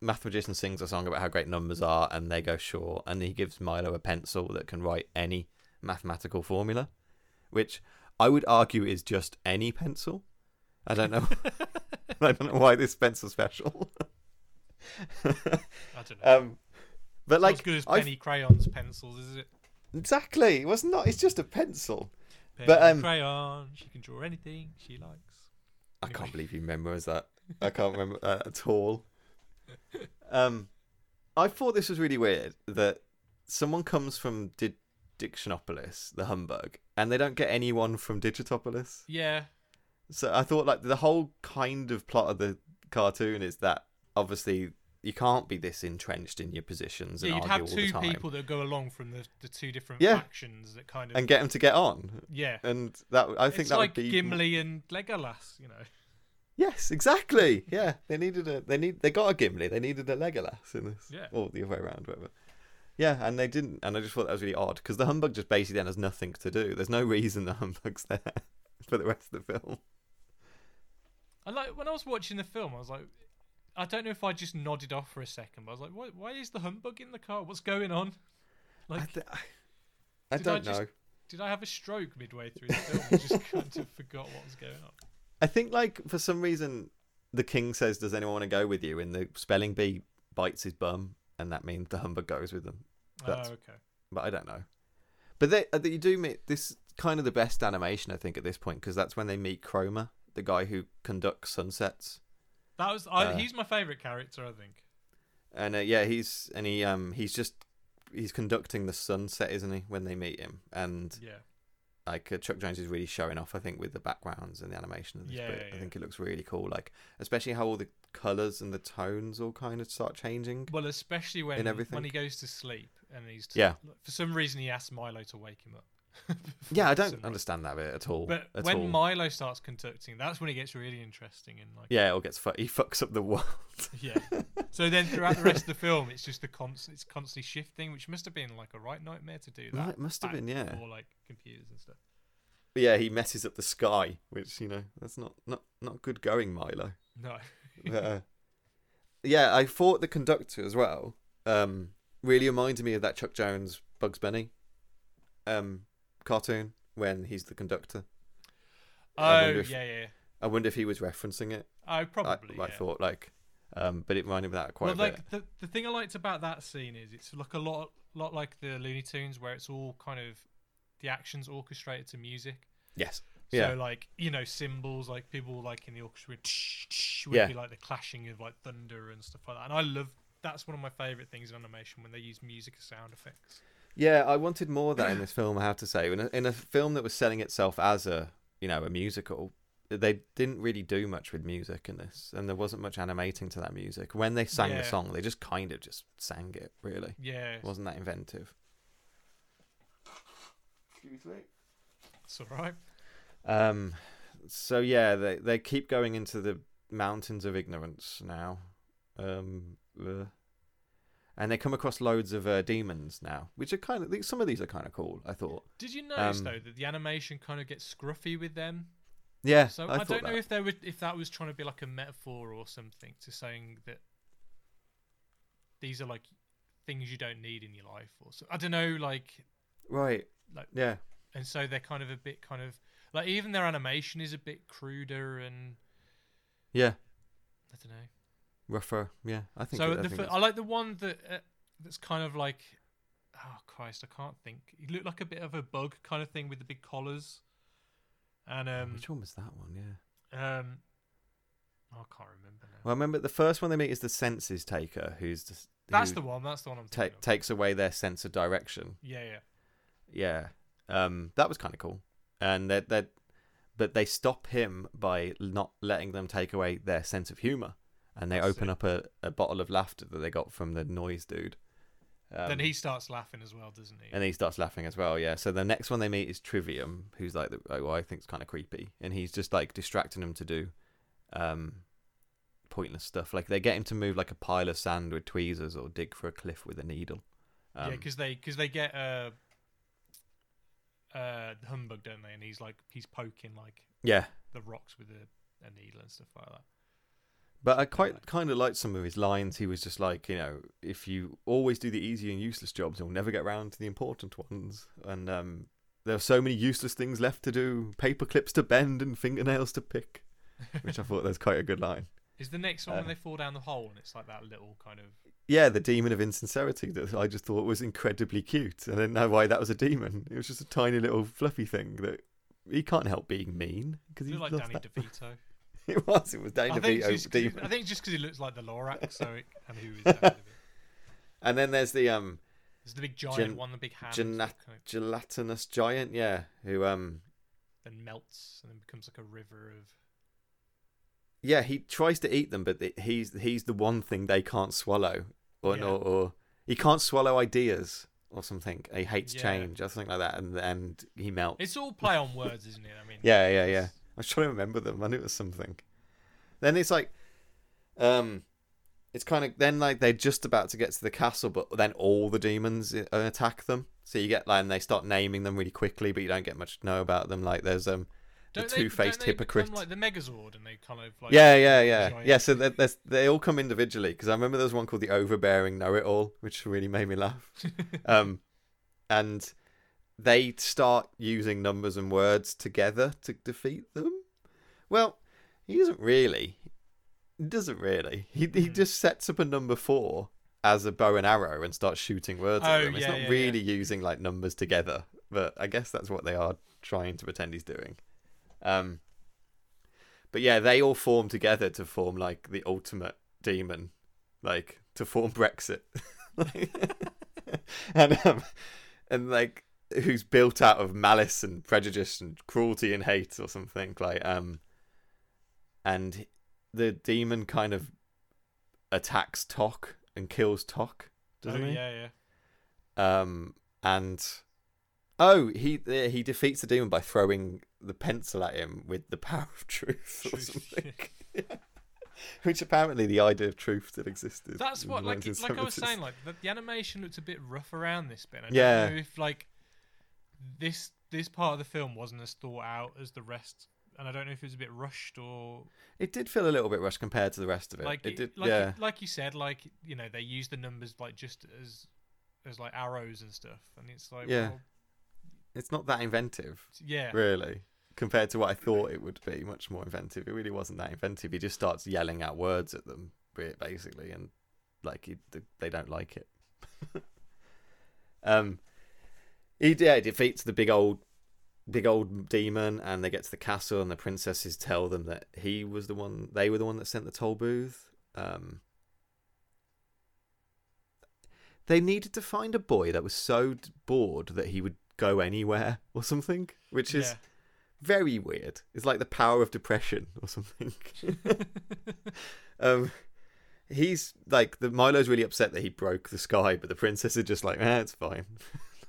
mathematician sings a song about how great numbers are, and they go sure, and he gives Milo a pencil that can write any mathematical formula, which I would argue is just any pencil. I don't know. I don't know why this pencil's special. I don't know. But it's not as good as penny crayons, pencils, is it? Exactly. Well, it's not. It's just a pencil. Penny crayon. She can draw anything she likes. I can't believe you memorised that. I can't remember that at all. I thought this was really weird that someone comes from Dictionopolis, the humbug, and they don't get anyone from Digitopolis. Yeah. So I thought the whole kind of plot of the cartoon is that obviously you can't be this entrenched in your positions and argue all the time. You'd have two people that go along from the two different factions that kind of... And get them to get on. Yeah. And that I think that would be... It's like Gimli and Legolas, you know. Yes, exactly. Yeah. They got a Gimli. They needed a Legolas in this. Yeah. Or the other way around, whatever. Yeah, and they didn't. And I just thought that was really odd because the humbug just basically then has nothing to do. There's no reason the humbug's there for the rest of the film. When I was watching the film, I was like, I don't know if I just nodded off for a second, but I was like, why is the humbug in the car? What's going on? I don't know. Did I have a stroke midway through the film? I just kind of forgot what was going on. I think, for some reason, the king says, "Does anyone want to go with you?" And the spelling bee bites his bum, and that means the humbug goes with them. Okay. But I don't know. But you do meet this kind of the best animation, I think, at this point, because that's when they meet Chroma, the guy who conducts sunsets. He's my favourite character, I think. And he's conducting the sunset, isn't he? When they meet him, and Chuck Jones is really showing off, I think, with the backgrounds and the animation of this bit. I think it looks really cool, especially how all the colours and the tones all kind of start changing. Well, especially when he goes to sleep and for some reason he asks Milo to wake him up. I don't understand that bit at all. But when Milo starts conducting, that's when it gets really interesting and he fucks up the world. Yeah. So then throughout the rest of the film, it's just it's constantly shifting, which must have been a right nightmare to do that. It must have been, yeah. Or computers and stuff. But yeah, he messes up the sky, which that's not good going, Milo. No. I thought the conductor as well really reminded me of that Chuck Jones Bugs Bunny cartoon when he's the conductor. I wonder if he was referencing it. Oh, probably. I thought but it reminded me of that quite a bit. The thing I liked about that scene is it's a lot like the Looney Tunes, where it's all kind of the action's orchestrated to music. Yes. So cymbals, people in the orchestra would be the clashing of thunder and stuff like that. And that's one of my favourite things in animation, when they use music as sound effects. Yeah, I wanted more of that in this film, I have to say. In a film that was selling itself as a musical, they didn't really do much with music in this, and there wasn't much animating to that music. When they sang the song, they just kind of just sang it, really. Yeah. It wasn't that inventive. Excuse me. It's all right. So, they keep going into the mountains of ignorance now. And they come across loads of demons now, which are some of these are kind of cool, I thought. Did you notice though that the animation kind of gets scruffy with them? Yeah. So I don't know if that was trying to be a metaphor or something to saying that these are things you don't need in your life, or so. I don't know, right. And so they're kind of a bit even their animation is a bit cruder and Yeah. I don't know. Rougher, yeah. I think so. I like the one that that's kind of like, oh Christ, I can't think. He looked like a bit of a bug kind of thing with the big collars. And which one was that one? Yeah. I can't remember now. Well, I remember the first one they meet is the senses taker, who's just. That's the one. That's the one I'm thinking of. Takes away their sense of direction. Yeah. That was kind of cool, and but they stop him by not letting them take away their sense of humor, and they open up a bottle of laughter that they got from the noise dude. Then he starts laughing as well, doesn't he? And he starts laughing as well, yeah. So the next one they meet is Trivium, who's like, I think it's kind of creepy, and he's just like distracting them to do pointless stuff. Like they get him to move like a pile of sand with tweezers or dig for a cliff with a needle. Yeah, because they get humbug, don't they? And he's poking the rocks with a needle and stuff like that. But I quite kind of liked some of his lines. He was just like, you know, if you always do the easy and useless jobs, you'll never get around to the important ones. And there are so many useless things left to do: paper clips to bend and fingernails to pick. Which I thought was quite a good line. Is the next one when they fall down the hole and it's like that little kind of... Yeah, the demon of insincerity that I just thought was incredibly cute. I didn't know why that was a demon. It was just a tiny little fluffy thing that he can't help being mean. Because he loves Danny DeVito. It was Danny DeVito's demon. I think just because he looks like the Lorax, and who is Danny DeVito. And then there's the... There's the big giant one, the big hand. Gelatinous giant, yeah, who... Then melts and then becomes like a river of... Yeah, he tries to eat them, but he's the one thing they can't swallow, or he can't swallow ideas or something. He hates change or something like that, and he melts. It's all play on words, isn't it? I mean, yeah. I was trying to remember them. I knew it was something. Then it's like, it's kind of then like they're just about to get to the castle, but then all the demons attack them. So you get and they start naming them really quickly, but you don't get much to know about them. Like there's the two-faced hypocrite. Become like the Megazord, and they kind of like yeah. So they all come individually, because I remember there was one called the Overbearing Know-It-All, which really made me laugh. And they start using numbers and words together to defeat them. Well, he doesn't really. He just sets up a number 4 as a bow and arrow and starts shooting words at them. It's not really using like numbers together, but I guess that's what they are trying to pretend he's doing. But yeah, they all form together to form like the ultimate demon, like to form Brexit, and like who's built out of malice and prejudice and cruelty and hate or something like. And the demon kind of attacks Tok and kills Tok, doesn't he? Yeah. And. Oh, he defeats the demon by throwing the pencil at him with the power of truth or something. Yeah. Which apparently the idea of truth still existed. That's what, like I was saying, like the animation looks a bit rough around this bit. I don't know if like this part of the film wasn't as thought out as the rest, and I don't know if it was a bit rushed or. It did feel a little bit rushed compared to the rest of it. Like you said, like you know, they use the numbers like just as like arrows and stuff, and it's like well, it's not that inventive, really, compared to what I thought it would be. Much more inventive. It really wasn't that inventive. He just starts yelling out words at them, basically, and like they don't like it. He defeats the big old demon, and they get to the castle, and the princesses tell them that he was the one. They were the one that sent the toll booth. They needed to find a boy that was so bored that he would go anywhere or something, which is very weird. It's like the power of depression or something. He's like Milo's really upset that he broke the sky, but the princess is just like, it's fine.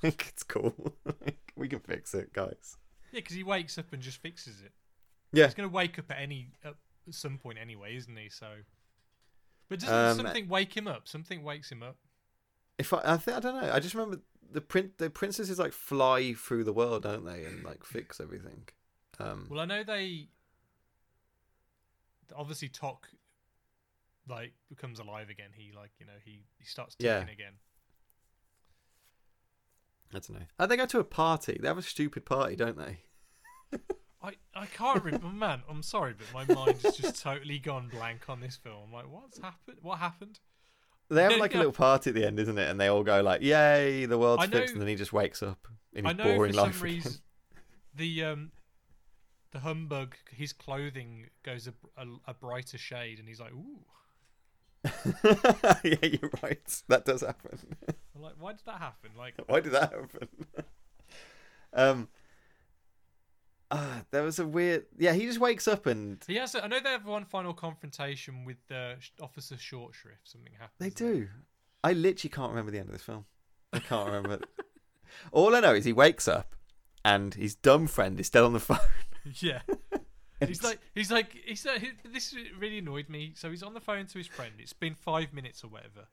Like it's cool. Like, we can fix it, guys. Yeah, because he wakes up and just fixes it. Yeah, he's gonna wake up at some point anyway, isn't he? So, but doesn't something wake him up? Something wakes him up. I don't know. I just remember. The princesses like fly through the world, don't they, and like fix everything. Well, I know they obviously Tok like becomes alive again. He like you know he starts talking again. I don't know. They go to a party. They have a stupid party, don't they? I can't remember, man. I'm sorry, but my mind has just totally gone blank on this film. I'm like, what's happened? What happened? They have a little party at the end, isn't it? And they all go like, "Yay, the world's fixed!" And then he just wakes up in his boring life. I know for some reason the humbug, his clothing goes a brighter shade, and he's like, "Ooh." Yeah, you're right. That does happen. I'm like, why did that happen? Like, why did that happen? There was a weird. Yeah, he just wakes up and he has. I know they have one final confrontation with the Officer Short Shrift. Something happens. They do. There. I literally can't remember the end of this film. I can't remember. All I know is he wakes up and his dumb friend is still on the phone. Yeah. He's like, this really annoyed me. So he's on the phone to his friend. It's been 5 minutes or whatever.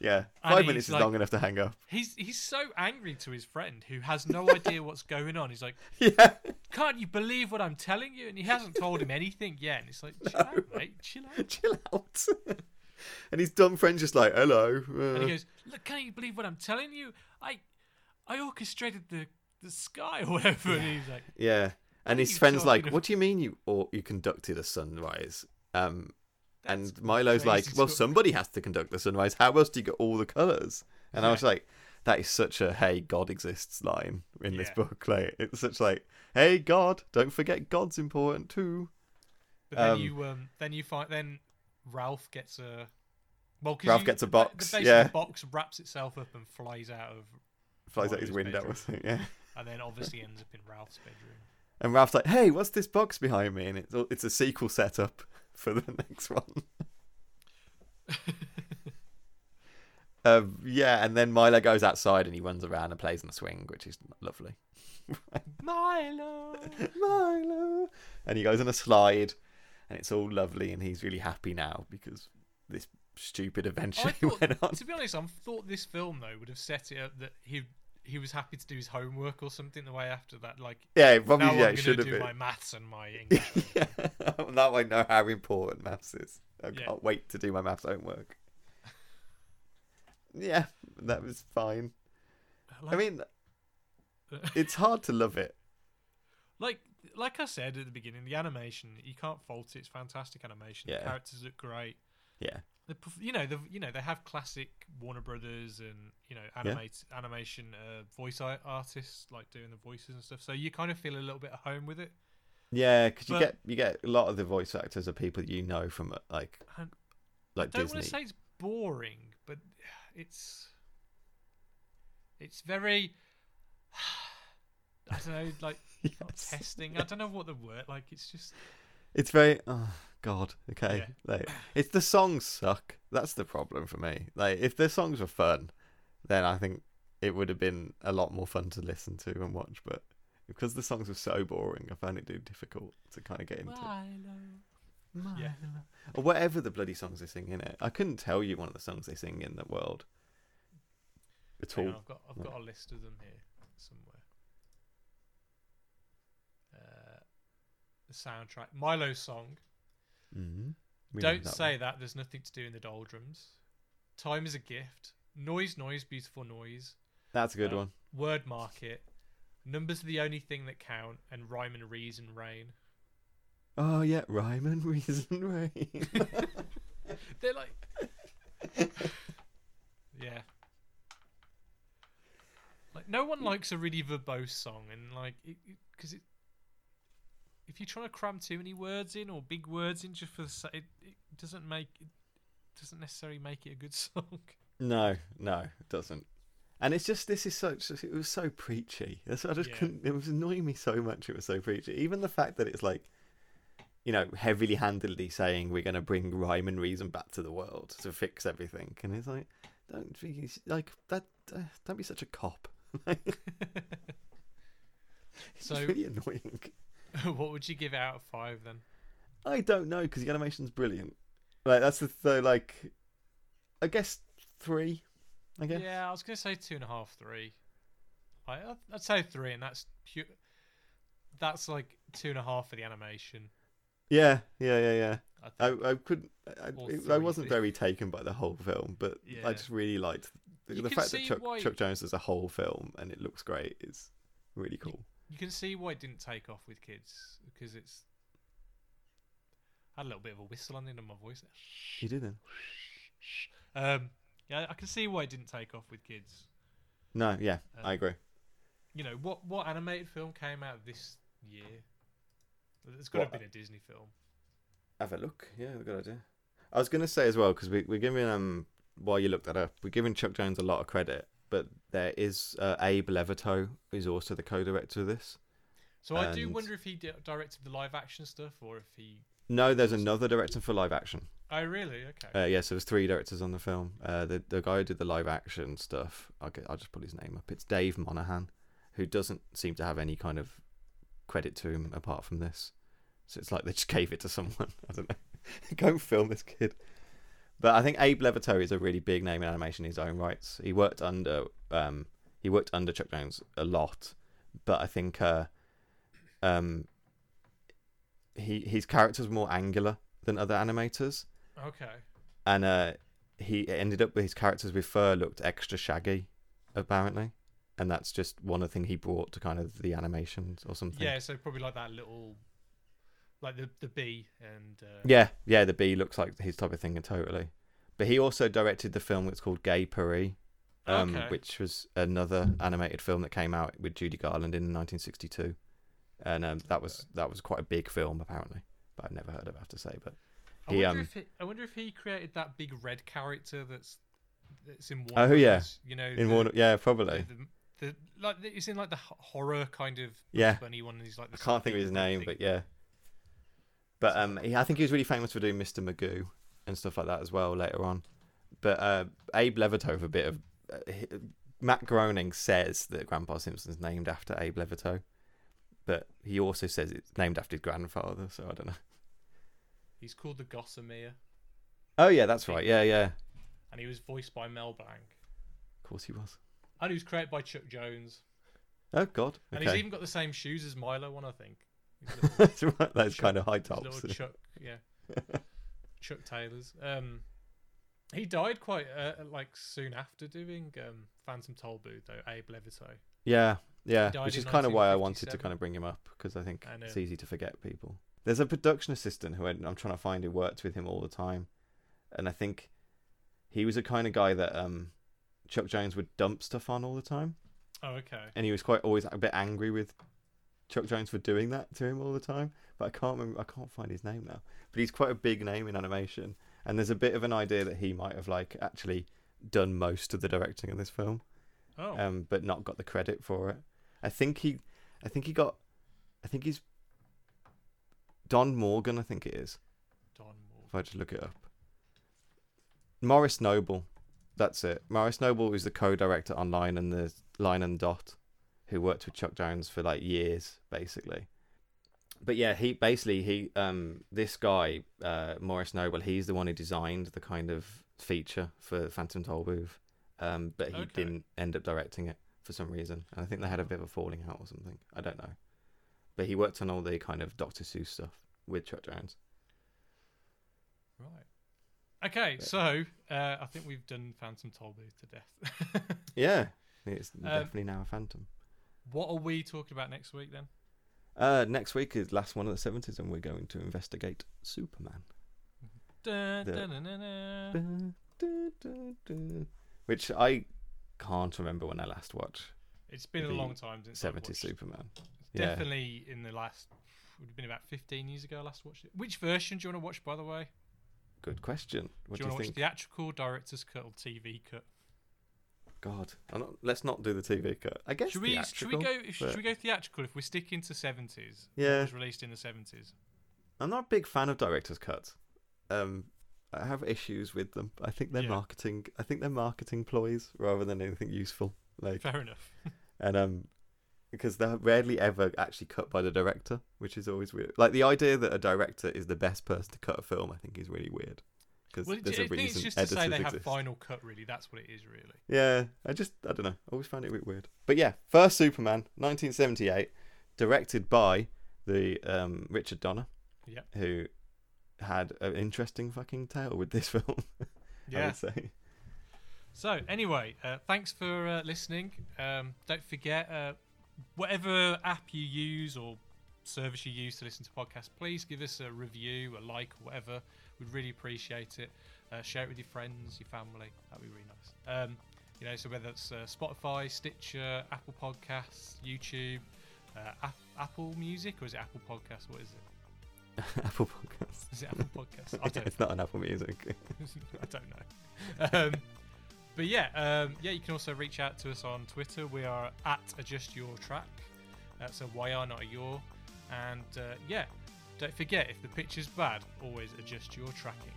Yeah, 5 minutes is like, long enough to hang up. He's so angry to his friend who has no idea what's going on. He's like, yeah. Can't you believe what I'm telling you? And he hasn't told him anything yet. And it's like, chill out, mate, chill out. Chill out. And his dumb friend's just like, hello. And he goes, look, can't you believe what I'm telling you? I orchestrated the sky or whatever. Yeah. And he's like, yeah. And his friend's like, what do you mean you conducted a sunrise? And Milo's like, well, somebody has to conduct the sunrise. How else do you get all the colours? And yeah. I was like, that is such a, hey, God exists line in this book. Like, it's such like, hey, God, don't forget God's important too. But then Ralph gets a... Well, Ralph gets a box, the box wraps itself up and flies out his window. Or something, yeah. And then obviously ends up in Ralph's bedroom. And Ralph's like, hey, what's this box behind me? And it's a sequel setup for the next one. And then Milo goes outside and he runs around and plays on the swing, which is lovely. Milo! And he goes on a slide and it's all lovely and he's really happy now because this stupid adventure went on. To be honest, I thought this film, though, would have set it up that he was happy to do his homework or something the way after that. Like, yeah, probably, now I'm going to do my maths and my English. Yeah. Now I know how important maths is. I can't wait to do my maths homework. Yeah, that was fine. Like, I mean, it's hard to love it. Like I said at the beginning, the animation, you can't fault it. It's fantastic animation. Yeah. The characters look great. Yeah. They have classic Warner Brothers and animation voice artists like doing the voices and stuff. So you kind of feel a little bit at home with it. Yeah, because you get a lot of the voice actors are people you know from like Disney. I don't want to say it's boring, but it's very I don't know, like not testing. I don't know what the word it's just. It's very, oh God, okay. Yeah. Like, it's the songs suck. That's the problem for me. Like, if the songs were fun, then I think it would have been a lot more fun to listen to and watch. But because the songs were so boring, I found it difficult to kind of get into. Milo. Yeah. Or whatever the bloody songs they sing in it. I couldn't tell you one of the songs they sing in the world at all. I've got a list of them here somewhere. The soundtrack, Milo's song. Mm-hmm. Don't say that. There's nothing to do in the doldrums. Time is a gift. Noise, beautiful noise. That's a good one. Word market. Numbers are the only thing that count. And rhyme and reason rain. Oh yeah, rhyme and reason rain. They're like, yeah. Like no one likes a really verbose song, and like because it. If you're trying to cram too many words in or big words in just for the sake, it doesn't necessarily make it a good song. No, it doesn't. And it's just it was so preachy. It was annoying me so much. It was so preachy. Even the fact that it's like, heavily handedly saying we're going to bring rhyme and reason back to the world to fix everything, and it's like, don't be such a cop. It's really annoying. What would you give it out of 5 then? I don't know because the animation's brilliant. Like that's I guess 3. I guess. Yeah, I was gonna say 2.5, 3. I'd say 3, and that's pure. That's like 2.5 for the animation. Yeah. I wasn't very taken by the whole film, but yeah. I just really liked the fact that Chuck Jones does a whole film and it looks great. It's really cool. You can see why it didn't take off with kids, because it's... I had a little bit of a whistle on the end of my voice there. You did then. Yeah, I can see why it didn't take off with kids. No, yeah, I agree. You know, what animated film came out this year? It's got to have been a Disney film. Have a look. Yeah, good idea. I was going to say as well, because we're giving, while you look that up, we're giving Chuck Jones a lot of credit, but there is Abe Levitot, who's also the co-director of this. So I do wonder if he directed the live action stuff, or if he... No, there's another director for live action. Oh, really? Okay. Yeah, so there's three directors on the film. The guy who did the live action stuff, I'll just put his name up. It's Dave Monahan, who doesn't seem to have any kind of credit to him apart from this. So it's like they just gave it to someone. I don't know. Go and film this kid. But I think Abe Levitot is a really big name in animation in his own rights. He worked under Chuck Jones a lot, but I think his character's more angular than other animators. Okay. And he ended up with his characters with fur looked extra shaggy, apparently. And that's just one of the things he brought to kind of the animations or something. Yeah, so probably like that little... Like the bee and... Yeah, the bee looks like his type of thing, totally. But he also directed the film that's called Gay Paris, which was another animated film that came out with Judy Garland in 1962. And that was quite a big film, apparently. But I've never heard of it, I have to say. But he, I wonder if he created that big red character that's in Warner. Oh, yeah. You know, in Warner, yeah, probably. Like it's in like the horror kind of funny one. He's like, I can't think of his name, but yeah. But I think he was really famous for doing Mr. Magoo and stuff like that as well later on. But Abe Levitot, a bit of... Matt Groening says that Grandpa Simpson's named after Abe Levitot, but he also says it's named after his grandfather, so I don't know. He's called the Gossamer. Oh, yeah, that's right. Yeah, yeah. And he was voiced by Mel Blanc. Of course he was. And he was created by Chuck Jones. Oh, God. Okay. And he's even got the same shoes as Milo one, I think. That's right, those Chuck, kind of high tops. Chuck, yeah. Chuck Taylor's. He died quite soon after doing Phantom Tollbooth, though, Abe Levitot. Yeah, which is kind of why I wanted to kind of bring him up, because I think it's easy to forget people. There's a production assistant who I'm trying to find who worked with him all the time, and I think he was the kind of guy that Chuck Jones would dump stuff on all the time. Oh, okay. And he was quite always a bit angry with Chuck Jones for doing that to him all the time, but I can't find his name now. But he's quite a big name in animation, and there's a bit of an idea that he might have actually done most of the directing in this film, but not got the credit for it. I think he's Don Morgan. I think it is. Don Morgan. If I just look it up. Morris Noble, that's it. Morris Noble is the co-director on Line and Dot, who worked with Chuck Jones for years, basically. But yeah, Morris Noble, he's the one who designed the kind of feature for Phantom Tollbooth, but he didn't end up directing it for some reason. And I think they had a bit of a falling out or something. I don't know. But he worked on all the kind of Dr. Seuss stuff with Chuck Jones. Right. Okay, so I think we've done Phantom Tollbooth to death. Yeah, it's definitely now a Phantom. What are we talking about next week, then? Next week is Last One of the 70s, and we're going to investigate Superman. Which I can't remember when I last watched. It's been a long time since 70s Superman. Definitely in the last... It would have been about 15 years ago I last watched it. Which version do you want to watch, by the way? Good question. What do you want to watch, theatrical, director's cut, or TV cut? God, let's not do the TV cut. I guess should we go theatrical if we're sticking to 70s? Yeah, it was released in the 70s. I'm not a big fan of director's cuts. I have issues with them. I think they're marketing. I think they're marketing ploys rather than anything useful. Fair enough. And because they're rarely ever actually cut by the director, which is always weird. The idea that a director is the best person to cut a film, I think, is really weird. Well, there's a reason it's just to say they have final cut, really. That's what it is, really. Yeah, I don't know. I always find it a bit weird. But yeah, first Superman, 1978, directed by the Richard Donner, who had an interesting fucking tale with this film, I would say. So, anyway, thanks for listening. Don't forget, whatever app you use or service you use to listen to podcasts, please give us a review, a like, or whatever. We'd really appreciate it. Share it with your friends, your family. That'd be really nice. You know, so whether it's Spotify, Stitcher, Apple Podcasts, YouTube, Apple Music, or is it Apple Podcasts? What is it? Apple Podcasts. Is it Apple Podcasts? I don't it's know. Not on Apple Music. I don't know. But yeah, you can also reach out to us on Twitter. We are at Adjust Your Track. That's a YR, not a your. And yeah, don't forget, if the pitch is bad, always adjust your tracking.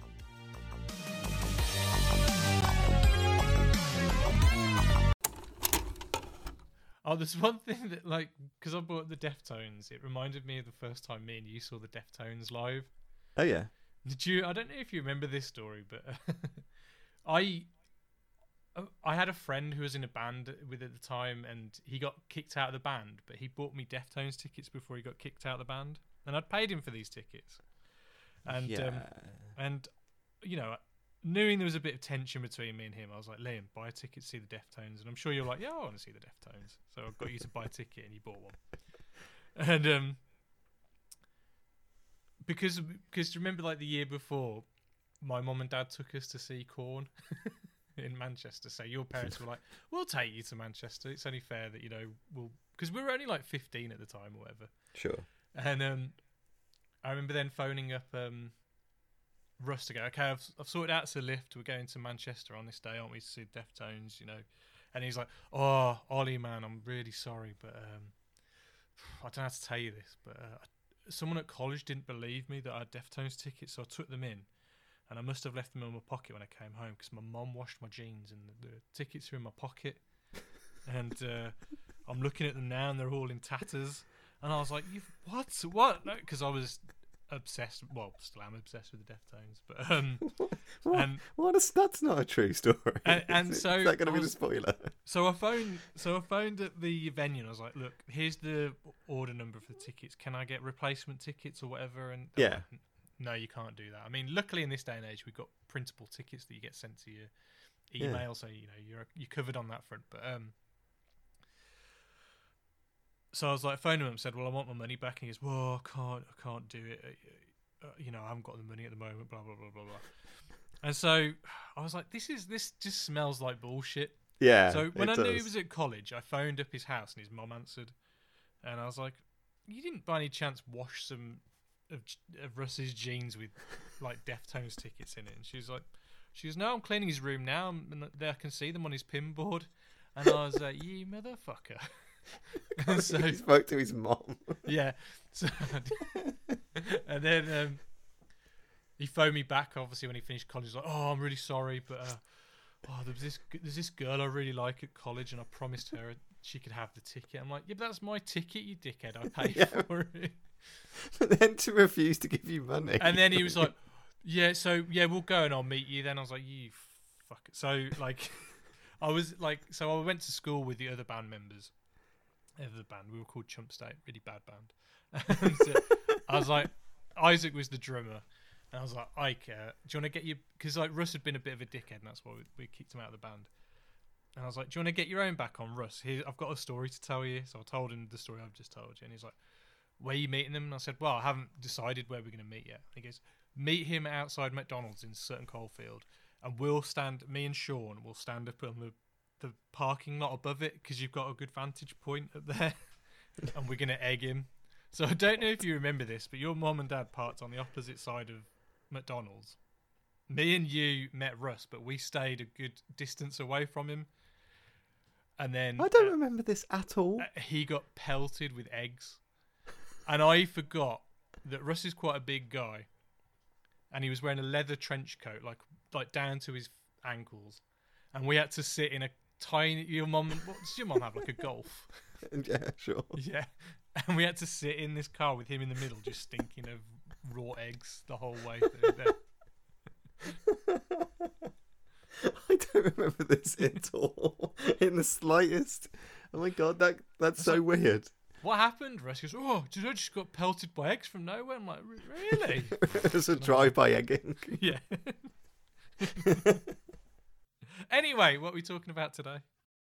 Oh, there's one thing that, like, because I bought the Deftones, it reminded me of the first time me and you saw the Deftones live. Oh, yeah. Did you? I don't know if you remember this story, but I had a friend who was in a band with at the time, and he got kicked out of the band, but he bought me Deftones tickets before he got kicked out of the band, and I'd paid him for these tickets. And yeah. And you know, knowing there was a bit of tension between me and him, I was like, Liam, buy a ticket to see the Deftones. And I'm sure you're like, yeah, I want to see the Deftones. So I got you to buy a ticket, and you bought one. And because remember, like, the year before, my mum and dad took us to see Korn. In Manchester, so your parents were like, we'll take you to Manchester, it's only fair that, you know, we'll, because we were only like 15 at the time or whatever. Sure. And I remember then phoning up Russ to go, okay, I've sorted out the lift, we're going to Manchester on this day, aren't we, to see Deftones, you know. And he's like, oh, Ollie, man, I'm really sorry, but I don't know how to tell you this, but someone at college didn't believe me that I had Deftones tickets, so I took them in. And I must have left them in my pocket when I came home because my mum washed my jeans and the tickets were in my pocket. And I'm looking at them now and they're all in tatters. And I was like, what? Because I was obsessed. Well, still am obsessed with the Deftones. But, that's not a true story. And so is that going to be the spoiler? So I phoned at the venue and I was like, look, here's the order number for the tickets. Can I get replacement tickets or whatever? And yeah. No, you can't do that. I mean, luckily in this day and age, we've got printable tickets that you get sent to your email, So you know you're covered on that front. But so I was like, phoning him and said, "Well, I want my money back." And he goes, "Well, I can't do it. You know, I haven't got the money at the moment." Blah blah blah blah blah. And so I was like, "This just smells like bullshit." Yeah. So when I knew he was at college, I phoned up his house and his mum answered, and I was like, "You didn't by any chance wash some?" Of Russ's jeans with like Deftones tickets in it, and she was no, I'm cleaning his room now, and there I can see them on his pin board, and I was like, you motherfucker. And so he spoke to his mom. Yeah. So, and then he phoned me back. Obviously, when he finished college, he was like, oh, I'm really sorry, but there's this girl I really like at college, and I promised her she could have the ticket. I'm like, yeah, but that's my ticket, you dickhead. I paid for it. But then to refuse to give you money. And then he was like, yeah, so, yeah, we'll go and I'll meet you then. I was like, you fuck it. So, like, I went to school with the other band members of the band. We were called Chump State, really bad band. And so I was like, Isaac was the drummer. And I was like, Ike, do you want to get your... Because, like, Russ had been a bit of a dickhead, and that's why we kicked him out of the band. And I was like, do you want to get your own back on, Russ? Here, I've got a story to tell you. So I told him the story I've just told you. And he's like, where are you meeting them? And I said, well, I haven't decided where we're going to meet yet. And he goes, meet him outside McDonald's in Sutton Coldfield. And me and Sean will stand up on the parking lot above it because you've got a good vantage point up there. And we're going to egg him. So I don't know if you remember this, but your mom and dad parked on the opposite side of McDonald's. Me and you met Russ, but we stayed a good distance away from him. And then I don't remember this at all. He got pelted with eggs. And I forgot that Russ is quite a big guy. And he was wearing a leather trench coat, like down to his ankles. And we had to sit in a tiny... Does your mum have, like, a Golf? Yeah, sure. Yeah. And we had to sit in this car with him in the middle, just stinking of raw eggs the whole way through there. I don't remember this at all in the slightest. Oh my god, that's so weird. What happened? Russ goes, oh, did I just got pelted by eggs from nowhere? I'm like, really? It was a drive-by egging. Yeah. Anyway, what are we talking about today?